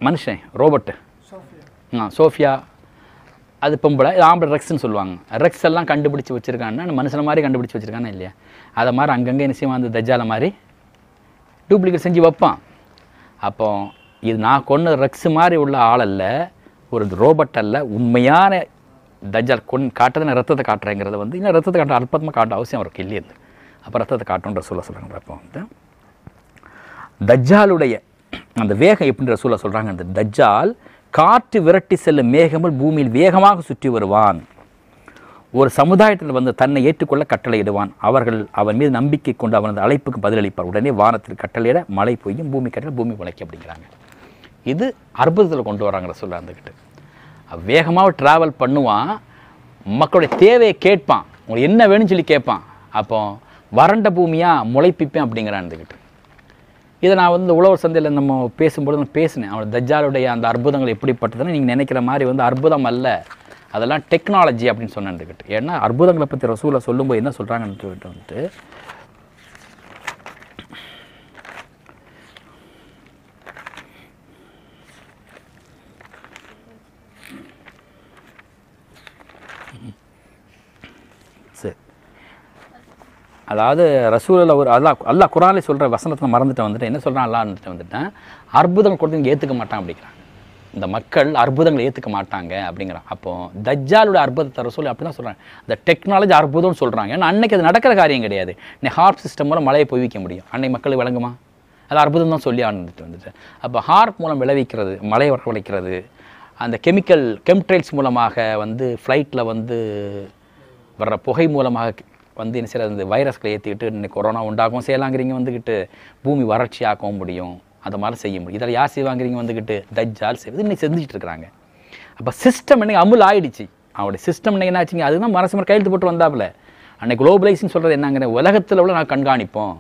மனுஷன் ரோபோட்டு சோஃபியா அது பொம்பளை இது ஆம்பளை ரெக்ஸ்ன்னு சொல்லுவாங்க. ரெக்ஸ் எல்லாம் கண்டுபிடிச்சி வச்சுருக்காங்கன்னா மனுஷனை மாதிரி கண்டுபிடிச்சி வச்சுருக்கானா இல்லையா? அதை மாதிரி அங்கங்கே நிச்சயமாக வந்து தஜ்ஜாலை மாதிரி டூப்ளிகேட் செஞ்சு வைப்பான். அப்போ இது நான் கொண்டு ரெக்ஸ் மாதிரி உள்ள ஆள் அல்ல, ஒரு ரோபோட் அல்ல, உண்மையான தஜ்ஜால் கொண்டு காட்டுறது நான் ரத்தத்தை காட்டுறேங்கிறத வந்து இன்னும் ரத்தத்தை காட்ட அற்புதமாக காட்ட அவசியம் அவருக்கு இல்லையிருந்து. அப்போ ரத்தத்தை காட்டுன்ற ரசூலுல்லாஹ் சொல்கிறாங்க. அப்போ வந்து தஜ்ஜாலுடைய அந்த வேகம் எப்படின்ற ரசூலுல்லாஹ் சொல்கிறாங்க, அந்த தஜ்ஜால் காற்று விரட்டி செல்லும் மேகமல் பூமியில் வேகமாக சுற்றி வருவான். ஒரு சமுதாயத்தில் வந்து தன்னை ஏற்றுக்கொள்ள கட்டளையிடுவான். அவர்கள் அவன் மீது நம்பிக்கை கொண்டு அவனது அழைப்புக்கு பதிலளிப்பார். உடனே வானத்தில் கட்டளையிட மழை பொய்யும், பூமி கட்டளை பூமி உழைக்கும் அப்படிங்கிறாங்க. இது அற்புதத்தில் கொண்டு வராங்கிற சொல்ல இருந்துக்கிட்டு வேகமாக ட்ராவல் பண்ணுவான், மக்களுடைய தேவையை கேட்பான், உங்களுக்கு என்ன வேணும்னு சொல்லி கேட்பான். அப்போ வறண்ட பூமியாக முளைப்பிப்பேன் அப்படிங்கிறான் இருந்துக்கிட்டு. இதை நான் வந்து உழவர் சந்தையில் நம்ம பேசும்போது நான் பேசினேன், அவன் தஜ்ஜாலுடைய அந்த அற்புதங்கள் எப்படிப்பட்டதுன்னு நீங்கள் நினைக்கிற மாதிரி வந்து அற்புதம் அல்ல, அதெல்லாம் டெக்னாலஜி அப்படின்னு சொன்னேன்ட்டுக்கிட்டு. ஏன்னா அற்புதங்களை பற்றி ரசூலை சொல்லும்போது என்ன சொல்கிறாங்கன்னு வந்துட்டு சரி, அதாவது ரசூலில் ஒரு அல்லாஹ் குர்ஆன்ல சொல்கிற வசனத்தை மறந்துட்டு வந்துட்டு என்ன சொல்கிறான், அல்லாஹ்ன்ட்டு வந்துட்டேன் அற்புதங்கள் கொடுத்து ஏற்றுக்க மாட்டான் அப்படிங்கிறாங்க. இந்த மக்கள் அற்புதங்களை ஏற்றுக்க மாட்டாங்க அப்படிங்கிறான். அப்போது தஜ்ஜாலுடைய அற்புதத்தை ரசூல் அப்படி தான் சொல்கிறாங்க, இந்த டெக்னாலஜி அற்புதம்னு சொல்கிறாங்க. ஏன்னா அன்றைக்கி அது நடக்கிற காரியம் கிடையாது. இன்னைக்கு ஹார்ப் சிஸ்டம் மூலம் மழையை பொய்விக்க முடியும், அன்னைக்கு மக்களுக்கு விளங்குமா? அது அற்புதம் தான் சொல்லி ஆண்டுட்டு வந்துட்டு. அப்போ ஹார்ப் மூலம் விளைவிக்கிறது, மழையை வரவழைக்கிறது, அந்த கெமிட்ரைல்ஸ் மூலமாக வந்து ஃப்ளைட்டில் வந்து வர்ற புகை மூலமாக வந்து என்ன செய்யறது, அந்த வைரஸ்களை ஏற்றிக்கிட்டு இன்னைக்கு கொரோனா உண்டாகவும் செய்யலாங்கிறீங்க வந்துக்கிட்டு, பூமி வறட்சி ஆக்கவும் முடியும், அந்த மாதிரி செய்ய முடியும். இதில் யார் செய்வாங்கிறீங்க வந்துக்கிட்டு தஜ்ஜால் செய்வது இன்றைக்கி செஞ்சுட்டு இருக்கிறாங்க. அப்போ சிஸ்டம் இன்றைக்கி அமுல் ஆகிடுச்சு, அவனுடைய சிஸ்டம் இன்றைக்கி என்ன ஆச்சுங்க, அதுதான் மரசு கையெழுத்து போட்டு வந்தாப்புல. அன்றைக்கி குளோபலைஸ்ன்னு சொல்கிறது என்னங்கிற உலகத்தில் உள்ள நான் கண்காணிப்போம்,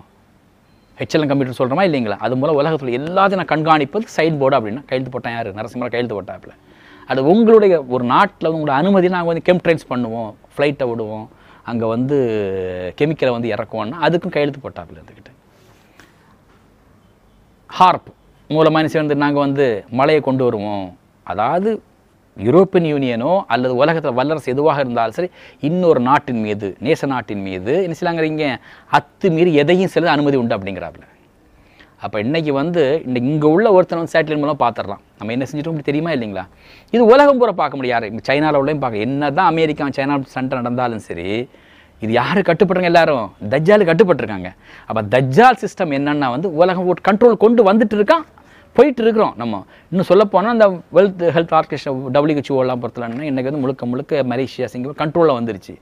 ஹெச்எல்எம் கம்ப்யூட்டர் சொல்கிறோமா இல்லைங்களா? அது மூலம் உலகத்தில் எல்லாத்தையும் நான் கண்காணிப்பது சைட் போர்டு அப்படின்னா கையெழுத்து போட்டேன் யார்? நரசிம்மரம் கையெழுத்து போட்டாப்புல. அது உங்களுடைய ஒரு நாட்டில் உங்களுடைய அனுமதி நாங்கள் வந்து கெமிட்ரைல்ஸ் பண்ணுவோம், ஃப்ளைட்டை விடுவோம், அங்கே வந்து கெமிக்கலை வந்து இறக்குவோன்னா அதுக்கும் கையெழுத்து போட்டாப்புல இருந்துக்கிட்டு. ஹார்ப் மூலமாக சேர்ந்து நாங்கள் வந்து மழையை கொண்டு வருவோம். அதாவது யூரோப்பியன் யூனியனோ அல்லது உலகத்தில் வல்லரசு எதுவாக இருந்தாலும் சரி, இன்னொரு நாட்டின் மீது, நேச நாட்டின் மீது என்ன செய்யலாங்கிறீங்க, அத்துமீறி எதையும் சில அனுமதி உண்டு அப்படிங்கிறாப்புல. அப்போ இன்றைக்கி வந்து இங்கே உள்ள ஒருத்தனை வந்து சேட்டலைட் மூலம் பார்த்துடலாம். நம்ம என்ன செஞ்சிட்டோம் அப்படி தெரியுமா இல்லைங்களா? இது உலகம் பூரா பார்க்க முடியும். யார் இங்கே சைனாவில் உள்ளேயும் பார்க்க, என்ன தான் அமெரிக்கா சைனா சண்டை நடந்தாலும் சரி, இது யார் கட்டுப்பட்டுருங்க, எல்லாரும் தஜ்ஜால் கட்டுப்பட்டுருக்காங்க. அப்போ தஜ்ஜால் சிஸ்டம் என்னென்னா வந்து உலகம் ஒரு கண்ட்ரோல் கொண்டு வந்துட்டு இருக்கான், போயிட்டு இருக்கிறோம் நம்ம. இன்னும் சொல்லப்போனால் அந்த வெல்த் ஹெல்த் ஆர்கனைசேஷன் WHO பொறுத்தலாம்னா இன்றைக்கி வந்து முழுக்க முழுக்க மலேசியா சிங்கப்பூர் கண்ட்ரோலில் வந்துருச்சு.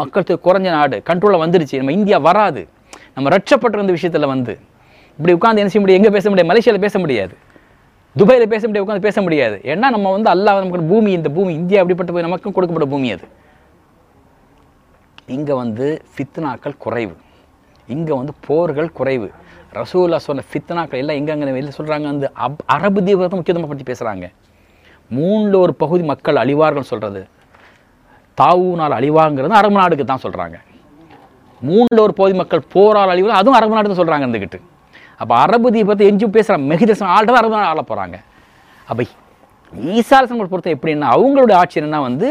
மக்கள் தொகை குறைஞ்ச நாடு கண்ட்ரோலில் வந்துருச்சு. நம்ம இந்தியா வராது. நம்ம ரட்சப்பட்டிருந்த விஷயத்தில் வந்து இப்படி உட்காந்து என்ன செய்ய முடியாது, எங்கே பேச முடியாது, மலேசியாவில் பேச முடியாது, துபாயில் பேச முடியாது, உட்காந்து பேச முடியாது. ஏன்னா நம்ம வந்து அல்லாஹ் நமக்கு பூமி, இந்த பூமி இந்தியா அப்படிப்பட்ட போய் நமக்கும் கொடுக்கப்பட்ட பூமி அது. இங்கே வந்து ஃபித்னாக்கள் குறைவு, இங்கே வந்து போர்கள் குறைவு. ரசூல்லா சொன்ன ஃபித்னாக்கள் எல்லாம் எங்கெங்கே வெளியில் சொல்கிறாங்க, அந்த அரபு தீபத்தை முக்கியத்துவமாக பற்றி பேசுகிறாங்க. 3 பகுதி மக்கள் அழிவார்கள் சொல்கிறது, தாவூனால் அழிவாங்கிறது அரபு நாடுக்கு தான் சொல்கிறாங்க. 3 பகுதி மக்கள் போரால் அழிவு, அதுவும் அரபு நாடுன்னு சொல்கிறாங்க இருந்துக்கிட்டு. அப்போ அரபு தீபத்தை எஞ்சும் பேசுகிறாங்க, மெஹிதேசன் ஆள்தான் அரபு நாடு ஆள போகிறாங்க. அப்போ ஈசாலசங்களை பொறுத்த எப்படின்னா, அவங்களுடைய ஆட்சி என்னென்னா வந்து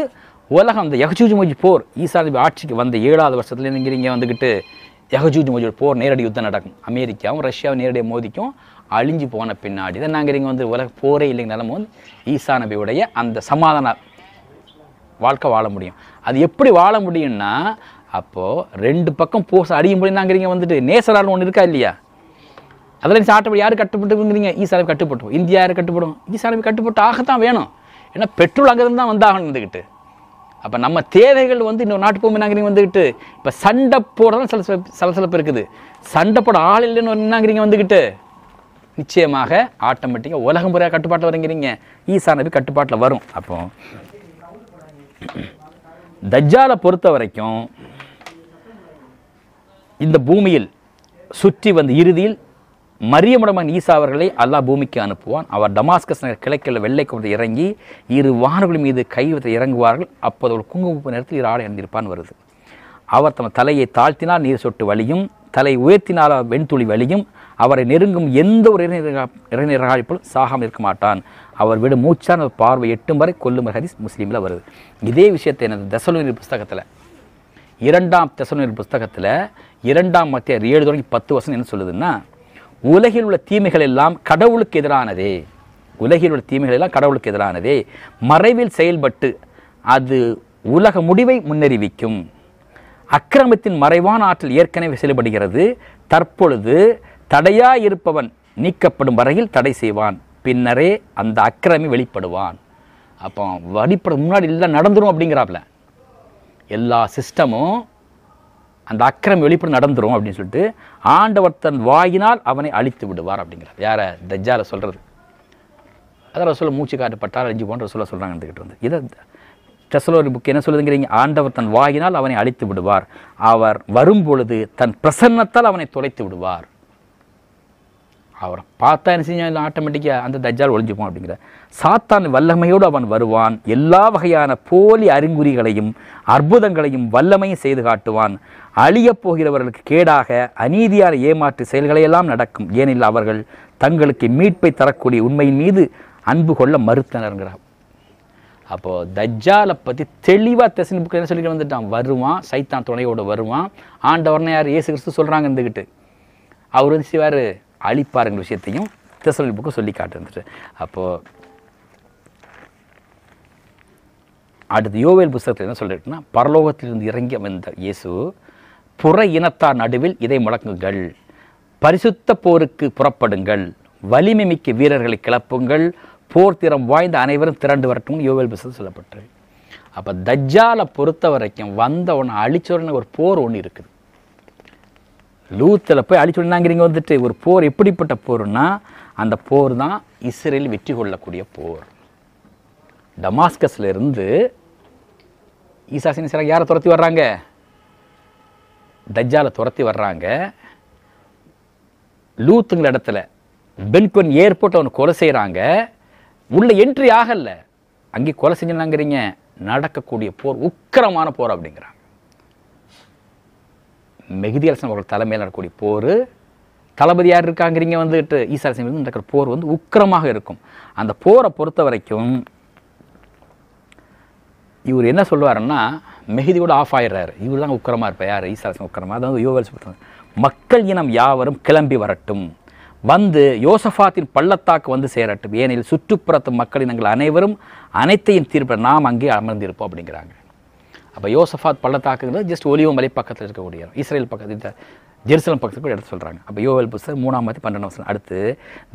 உலகம் அந்த யகஜூஜ் மஜூஜ் போர், ஈசா நபி ஆட்சிக்கு வந்த 7வது வருஷத்துல இங்கே வந்துக்கிட்டு யகஜூஜ் மஜூஜ் போர் நேரடி யுத்தம் நடக்கும். அமெரிக்காவும் ரஷ்யாவும் நேரடியாக மோதிக்கும். அழிஞ்சு போன பின்னாடி தான் நாங்கள் இங்கே வந்து உலக போரே இல்லைங்கனாலும் வந்து ஈசா நபியுடைய அந்த சமாதான வாழ்க்கை வாழ முடியும். அது எப்படி வாழ முடியும்னா, அப்போது 2 பக்கம் போஸ் அடிக்கும்போது நாங்கள் இங்கே வந்துட்டு நேசரால் ஒன்று இருக்கா இல்லையா, அதில் சாட்டப்படி யார் கட்டுப்பட்டுங்கிறீங்க, ஈசா நபி கட்டுப்பட்டோம். இந்தியா யார் கட்டுப்படும், ஈசா நபி கட்டுப்பட்டு ஆகத்தான் வேணும். ஏன்னா பெட்ரோல் அங்கே இருந்தால் வந்தாகணும் இருந்துக்கிட்டு. அப்போ நம்ம தேவைகள் வந்து இன்னொரு நாட்டு போகும்போது நாங்கிறீங்க வந்துக்கிட்டு இப்போ சண்டை போடுறதும் சலசலப்பு இருக்குது. சண்டை போட ஆள் இல்லைன்னு என்னங்கிறீங்க வந்துக்கிட்டு நிச்சயமாக ஆட்டோமேட்டிக்காக உலகம் முறையாக கட்டுப்பாட்டில் வரங்கிறீங்க, ஈசா நபி கட்டுப்பாட்டில் வரும். அப்போ தஜ்ஜாலை பொறுத்த வரைக்கும் இந்த பூமியில் சுற்றி வந்து இறுதியில் மரியமுடமன் ஈசா அவர்களை அல்லாஹ் பூமிக்கு அனுப்புவான். அவர் டமாஸ்கஸ் நகர் கிழக்கில் வெள்ளை கொண்டு இறங்கி 2 வானர்கள் மீது கைவிட்டு இறங்குவார்கள். அப்போது ஒரு குங்குமப்பு நேரத்தில் 2 ஆடை அணிந்திருப்பான் வருது. அவர் தம் தலையை தாழ்த்தினால் நீர் சொட்டு வலியும், தலை உயர்த்தினால் வெண்துளி வலியும். அவரை நெருங்கும் எந்த ஒரு இறைநிராகழிப்பும் சாகாமல் இருக்க மாட்டான். அவர் விடும் மூச்சான பார்வை எட்டும் வரை கொல்லும் ஹதீஸ் முஸ்லீமில் வருது. இதே விஷயத்தை எனது தெசலோனியர் புஸ்தகத்தில் 2 புஸ்தகத்தில் 2 அத்தியாயம் 7 தொடங்கி 10 வருஷம் என்ன சொல்லுதுன்னா, உலகில் உள்ள தீமைகள் எல்லாம் கடவுளுக்கு எதிரானதே, உலகில் உள்ள தீமைகள் எல்லாம் கடவுளுக்கு எதிரானதே, மறைவில் செயல்பட்டு அது உலக முடிவை முன்னறிவிக்கும். அக்கிரமத்தின் மறைவான ஆற்றல் ஏற்கனவே செயல்படுகிறது. தற்பொழுது தடையாயிருப்பவன் நீக்கப்படும் வரையில் தடை செய்வான், பின்னரே அந்த அக்கிரமி வெளிப்படுவான். அப்போ வழிபட முன்னாடி எல்லாம் நடந்துடும் அப்படிங்கிறாப்புல, எல்லா சிஸ்டமும் அந்த அக்கிரம் வெளிப்படும் நடந்துடும் அப்படின்னு சொல்லிட்டு ஆண்டவர் தன் வாயினால் அவனை அழித்து விடுவார் அப்படிங்கிறார். யாரை? தஜ்ஜாலை சொல்கிறது. அதை ரசூல் மூச்சு காட்டுப்பட்டால் அழிஞ்சு போன்ற ரசூலை சொல்கிறாங்க இருந்துக்கிட்டு வந்து. இதை டெசலோரி புக் என்ன சொல்லுதுங்கிறீங்க, ஆண்டவர் தன் வாயினால் அவனை அழித்து விடுவார், அவர் வரும்பொழுது தன் பிரசன்னத்தால் அவனை தொலைத்து விடுவார். அவரை பார்த்தா என்ன செஞ்சால் ஆட்டோமேட்டிக்காக அந்த தஜ்ஜால் ஒழிஞ்சுப்போம் அப்படிங்கிற. சாத்தான் வல்லமையோடு அவன் வருவான், எல்லா வகையான போலி அறிகுறிகளையும் அற்புதங்களையும் வல்லமையும் செய்து காட்டுவான். அழியப் போகிறவர்களுக்கு கேடாக அநீதியான ஏமாற்று செயல்களையெல்லாம் நடக்கும், ஏனெனில் அவர்கள் தங்களுக்கு மீட்பை தரக்கூடிய உண்மையின் மீது அன்பு கொள்ள மறுத்தனர்கிறார். அப்போது தஜ்ஜாலை பற்றி தெளிவாக தசன் புக்கில் என்ன சொல்லிக்கிட்டு வந்துட்டான், வருவான் சைத்தான் துணையோடு வருவான். ஆண்டவர்னா யார்? இயேசு கிறிஸ்து சொல்கிறாங்க இருந்துக்கிட்டு. அவர் வந்து சிவார் அழிப்பாருங்கிற விஷயத்தையும் தெசலோனியர் புக்கு சொல்லி காட்டுந்துட்டு. அப்போது அடுத்து யோவேல் புஸ்தகத்தில் என்ன சொல்லிட்டுனா, பரலோகத்திலிருந்து இறங்கி வந்த இயேசு புற இனத்தார் நடுவில் இதை முழக்குங்கள், பரிசுத்த போருக்கு புறப்படுங்கள், வலிமை மிக்க வீரர்களை கிளப்புங்கள், போர் திறம் வாய்ந்த அனைவரும் திரண்டு வரட்டும்னு யோவேல் புஸ்தகம் சொல்லப்பட்டு. அப்போ தஜ்ஜாலை பொறுத்த வரைக்கும் வந்த ஒன்று அழிச்சோன்னு ஒரு போர் ஒன்று இருக்குது. லூத்தில் போய் அழிச்சொன்னாங்கிறீங்க வந்துட்டு ஒரு போர். எப்படிப்பட்ட போர்னா, அந்த போர் தான் இஸ்ரேல் வெற்றி கொள்ளக்கூடிய போர். டமாஸ்கஸில் இருந்து ஈசாசின் சிறாங்க யாரை துரத்தி வர்றாங்க? தஜ்ஜாலை துரத்தி வர்றாங்க. லூத்துங்கிற இடத்துல பென்குன் ஏர்போர்ட்டை ஒன்று கொலை செய்கிறாங்க. உள்ள என்ட்ரி ஆகலை, அங்கே கொலை செஞ்சுனாங்கிறீங்க. நடக்கக்கூடிய போர் உக்கிரமான போர் அப்படிங்கிறாங்க. மெஹிதி அல்சன் அவர்கள் தலைமையில் நடக்கூடிய போர் தளபதி யார் இருக்காங்கிறீங்க வந்துட்டு ஈசாரசிங் வந்து நடக்கிற போர் வந்து உக்கிரமாக இருக்கும். அந்த போரை பொறுத்த வரைக்கும் இவர் என்ன சொல்லுவாருன்னா, மெஹதியோடு ஆஃப் ஆயிடுறாரு. இவர் தான் உக்கிரமாக இருப்பார். யார்? ஈசாரசிங் உக்கிரமாக. அதாவது யோவேல்ஸ் சொல்கிறாங்க, மக்கள் இனம் யாவரும் கிளம்பி வரட்டும், வந்து யோசபாத்தின் பள்ளத்தாக்கு வந்து சேரட்டும், ஏனெனில் சுற்றுப்புறத்து மக்களினங்கள் அனைவரும் அனைத்தையும் தீர்ப்ப நாம் அங்கே அமர்ந்திருப்போம் அப்படிங்கிறாங்க. அப்போ யோசபாத் பள்ளத்தாக்குங்கிறது ஜஸ்ட் ஒலிவ மலை பக்கத்தில் இருக்கக்கூடிய இடம், இஸ்ரேல் பக்கத்தில் ஜெருசலம் பக்கத்துக்கு ஒரு இடத்து சொல்கிறாங்க. அப்போ யோவேல் புஸ்தகம் 3:12. அடுத்து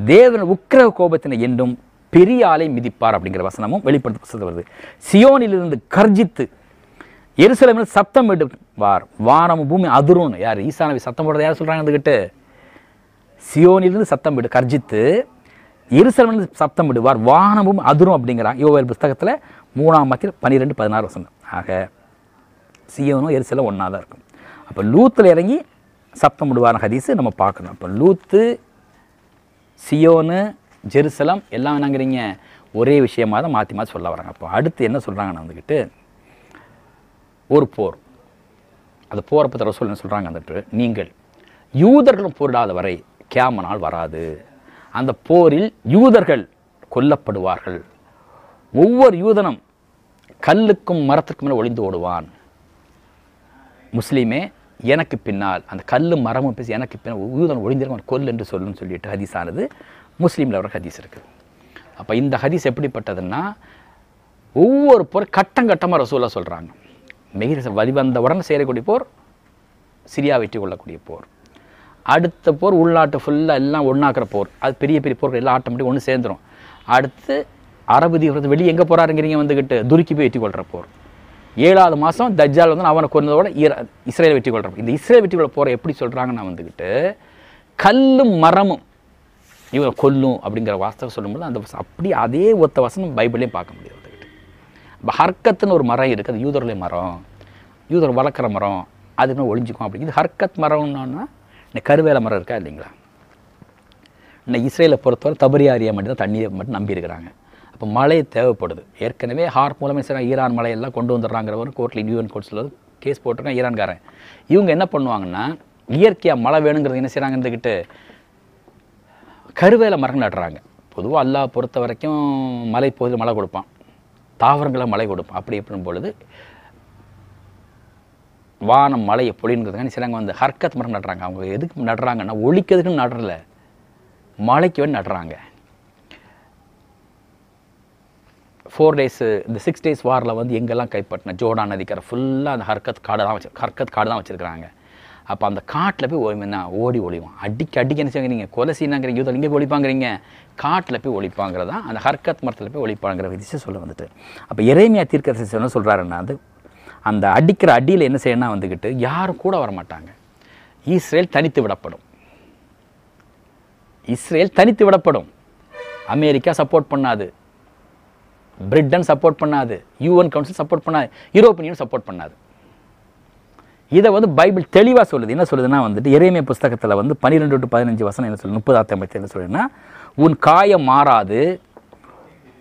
தேவன் உக்கிரக கோபத்தினை என்றும் பெரிய ஆளை மிதிப்பார் அப்படிங்கிற வசனமும் வெளிப்படுத்த புஸ்தகத்தில் வருது. சியோனிலிருந்து கர்ஜித்து எருசலேமில் சத்தம் விடுவார், வானமும் பூமி அதிரும். யார்? ஈசானவி. சத்தம் போடுறது யார் சொல்கிறாங்க? அதுக்கிட்ட சியோனிலிருந்து சத்தம் விடு, கர்ஜித்து எருசலேமில் சத்தம் விடுவார், வானமும் அதிரும் அப்படிங்கிறாங்க. யோவேல் புஸ்தகத்தில் 3:12-16 வசனம். ஆக சியோனும் எருசலேமும் ஒன்றா தான் இருக்கும். அப்போ லூத்தில் இறங்கி சப்தம் விடுவார் ஹதீஸு நம்ம பார்க்கணும். இப்போ லூத்து, சியோனு, ஜெருசலம் எல்லாம் என்னங்கிறீங்க ஒரே விஷயமாக தான் மாற்றி மாற்றி சொல்ல வராங்க. அப்போ அடுத்து என்ன சொல்கிறாங்கன்னு வந்துக்கிட்டு ஒரு போர், அது போரை பற்றி ரசூல் என்ன சொல்கிறாங்க வந்துட்டு, நீங்கள் யூதர்களும் போரிடாத வரை கியாம நாள் வராது, அந்த போரில் யூதர்கள் கொல்லப்படுவார்கள், ஒவ்வொரு யூதனும் கல்லுக்கும் மரத்துக்கும் மேலே ஒளிந்து ஓடுவான், முஸ்லீமே எனக்கு பின்னால் அந்த கல்லும் மரமும் பேசி எனக்கு பின்னால் யூதன் ஒளிந்திருக்கும் அவன் கொல் என்று சொல்லுன்னு சொல்லிட்டு ஹதீஸானது முஸ்லீமில் வர ஹதீஸ் இருக்குது. அப்போ இந்த ஹதீஸ் எப்படிப்பட்டதுன்னா, ஒவ்வொரு போர் கட்டம் கட்டமாக ரசூலா சொல்கிறாங்க. மெஹிர வழிவந்த உடனே சேரக்கூடிய போர், சிரியா வெற்றி கொள்ளக்கூடிய போர், அடுத்த போர் உள்நாட்டு ஃபுல்லாக எல்லாம் ஒன்றாக்குற போர், அது பெரிய பெரிய போர்கள் எல்லாம் ஆட்டோமேட்டிக் ஒன்று சேர்ந்துடும். அடுத்து அரபு தீவிரத்து வெளியே எங்கே போகிறாருங்கிறீங்க வந்துக்கிட்டு துருக்கி போய் வெற்றி கொள்கிற போர், 7வது மாதம் தஜ்ஜால் வந்து அவனை கொண்டதோட இஸ்ரேல் வெற்றி கொள்கிறோம். இந்த இஸ்ரேல் வெற்றி கொள்ள போகிற எப்படி சொல்கிறாங்கன்னா வந்துக்கிட்டு கல்லும் மரமும் இவரை கொல்லும் அப்படிங்கிற வாஸ்தவம் சொல்லும்போது அந்த அப்படி அதே ஒத்த வசனம் பைபிளையும் பார்க்க முடியாது. இப்போ ஹர்கத்துன்னு ஒரு மரம் இருக்குது, அது யூதர்லே மரம், யூதர் வளர்க்குற மரம், அதுக்கு ஒழிஞ்சிக்கும் அப்படிங்கிறது. ஹர்கத் மரம்னா இந்த கருவேல மரம் இருக்கா இல்லைங்களா? இன்னைக்கு இஸ்ரேலை பொறுத்தவரை தபரியாரியா மட்டும்தான் தண்ணியை மட்டும் நம்பியிருக்கிறாங்க. இப்போ மழை தேவைப்படுது. ஏற்கனவே ஹார்ப் மூலமாக சரி ஈரான் மழையெல்லாம் கொண்டு வந்துடுறாங்கிற ஒரு கோர்ட்டில் யூஎன் கோர்ட்ஸில் கேஸ் போட்டிருக்காங்க ஈரான்காரன். இவங்க என்ன பண்ணுவாங்கன்னா, இயற்கையாக மழை வேணுங்கிறது என்ன செய்கிறாங்க இருந்துக்கிட்டு கருவேல மரங்கள் நடுறாங்க. பொதுவாக அல்லாஹ் பொறுத்த வரைக்கும் மலை போதில் மழை கொடுப்பான், தாவரங்களாக மழை கொடுப்பான். அப்படி எப்படின்னு பொழுது வானம் மழையை பொழிங்கிறதுக்காக என்ன செய்கிறாங்க வந்து ஹர்கத் மரம் நடுறாங்க. அவங்க எதுக்கு நடுறாங்கன்னா, ஒழிக்கிறதுக்குன்னு நடுறல, மழைக்கு வேணும் நடுறாங்க. 4 டேஸு இந்த 6 டேஸ் வாரில் வந்து எங்கெல்லாம் கைப்பற்றின ஜோர்டான் நதிக்கரை ஃபுல்லாக அந்த ஹர்கத் காடு தான் வச்சுருக்கிறாங்க. அப்போ அந்த காட்டில் போய் என்ன ஓடி ஒழிவான், அடிக்க என்ன செய்யுங்கிறீங்க, கொலை செய்யணுங்கிறீங்க, யூதர் இங்கே போய் ஒழிப்பாங்கிறீங்க, காட்டில் போய் ஒழிப்பாங்கிறதான் அந்த ஹர்கத் மரத்தில் போய் ஒழிப்பாங்கிற விதிச்சு சொல்ல வந்துட்டு. அப்போ எரேமியா தீர்க்கதரிசி என்ன சொல்கிறாருன்னா, அது அந்த அடிக்கிற அடியில் என்ன செய்யணும்னா வந்துக்கிட்டு யாரும் கூட வரமாட்டாங்க, இஸ்ரேல் தனித்து விடப்படும். அமெரிக்கா சப்போர்ட் பண்ணாது, பிரிட்டன் சப்போர்ட் பண்ணாது, யூஎன் கவுன்சில் சப்போர்ட் பண்ணாது, யூரோப்பியன் யூனியன் சப்போர்ட் பண்ணாது. இதை வந்து பைபிள் தெளிவாக சொல்லுது. என்ன சொல்லுதுன்னா வந்துட்டு எரேமியா புஸ்தகத்தில் வந்து 12-15 வசனம் என்ன சொல்லுது, 30-50 என்ன சொல்லுதுன்னா, உன் காயம் மாறாது,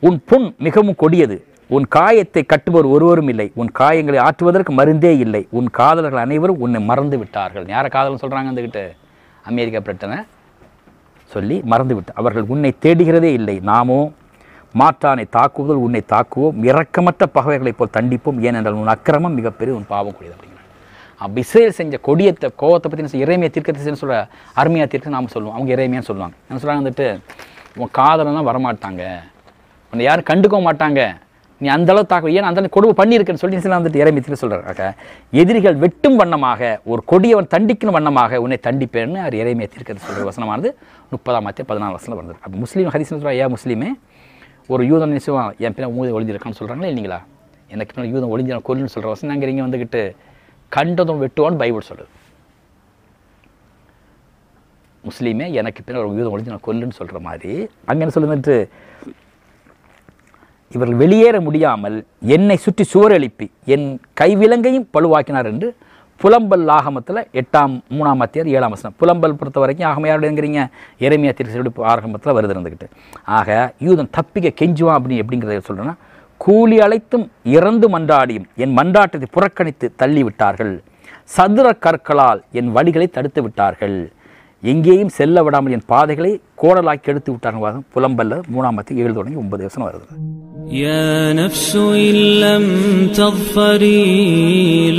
உன் புண் மிகவும் கொடியது, உன் காயத்தை கட்டுபவர் ஒருவரும் இல்லை, உன் காயங்களை ஆற்றுவதற்கு மருந்தே இல்லை, உன் காதலர்கள் அனைவரும் உன்னை மறந்து விட்டார்கள். யாரை காதலன்னு சொல்கிறாங்க வந்துக்கிட்டு? அமெரிக்கா பிரிட்டனை சொல்லி மறந்து விட்டார். அவர்கள் உன்னை தேடுகிறதே இல்லை, நாமோ மாற்றானை தாக்குவதில் உன்னை தாக்குவோம், இரக்கமற்ற பகைவர்களைப் போல் தண்டிப்போம், ஏனென்றால் உன் அக்கிரமம் மிகப்பெரிய, உன் பாவம் கூடியது அப்படிங்கிறாங்க. அப்போ இஸ்ரேல் செஞ்ச கொடியத்தை கோவத்தை பற்றி இறைமையை தீர்க்கதரிசின்னு சொல்கிற அருமையாக தீர்க்க நாம் சொல்லுவோம், அவங்க இறைமையான்னு சொல்லுவாங்க. என்ன சொல்கிறாங்க வந்துட்டு, உன் காதலெல்லாம் வரமாட்டாங்க, உன்னை யாரும் கண்டுக்க மாட்டாங்க, நீ அந்தளவு தாக்கு, ஏன்னா அந்த கொடுமை பண்ணியிருக்கேன்னு சொல்லி வந்துட்டு இறைமையை தீர்க்க சொல்கிறாங்க. எதிரிகள் வெட்டும் வண்ணமாக, ஒரு கொடியவன் தண்டிக்கணும் வண்ணமாக உன்னை தண்டிப்பேன்னு அவர் இறைமையை தீர்க்கதரிசி சொல்கிற வசனமானது 30-14 வசனம் வந்தது. அப்போ முஸ்லீம் ஹதீஸ்னு சொல்கிறாங்க, ஏன் முஸ்லீமே ஒரு யூதன் நினைச்சுவான், என் பின்னால் மூதை ஒழிஞ்சிருக்கான்னு சொல்கிறாங்களே இல்லைங்களா, எனக்கு பின்னால் யூதன் ஒழிஞ்சின கொல்லுன்னு சொல்கிற வசனம் நாங்கிறீங்க வந்துக்கிட்டு கண்டதும் வெட்டுவான்னு பைபிள் சொல்லுது. முஸ்லீமே எனக்கு பின்னால் ஒரு யூதன் ஒழிஞ்சின கொல்லுன்னு சொல்கிற மாதிரி அங்கே என்ன சொல்லுதுன்ட்டு, இவர்கள் வெளியேற முடியாமல் என்னை சுற்றி சுவர் எழுப்பி என் கைவிலங்கையும் பழுவாக்கினார் என்று புலம்பல் ஆகமத்தில் 8:3-7 வசனம். புலம்பல் பொறுத்த வரைக்கும் ஆகமையாருங்கிறீங்க எரேமியா தீர்க்கதரிசி ஆகமத்தில் வருது இருந்துக்கிட்டு. ஆக யூதன் தப்பிக்க கெஞ்சுவான் அப்படி எப்படிங்கிறத சொல்கிறேன்னா, கூலி அழைத்தும் இறந்து மன்றாடியும் என் மன்றாட்டத்தை புறக்கணித்து தள்ளிவிட்டார்கள், சதுர கற்களால் என் வழிகளை தடுத்து விட்டார்கள், எங்கேயும் செல்ல விடாமல் என் பாதைகளை கோடலாக்கி எடுத்து விட்டாங்க. புலம்பல்ல 3 தொடங்கி 9 வசனம் வருது. يا نفس إن لم تظفري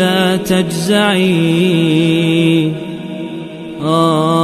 لا تجزعي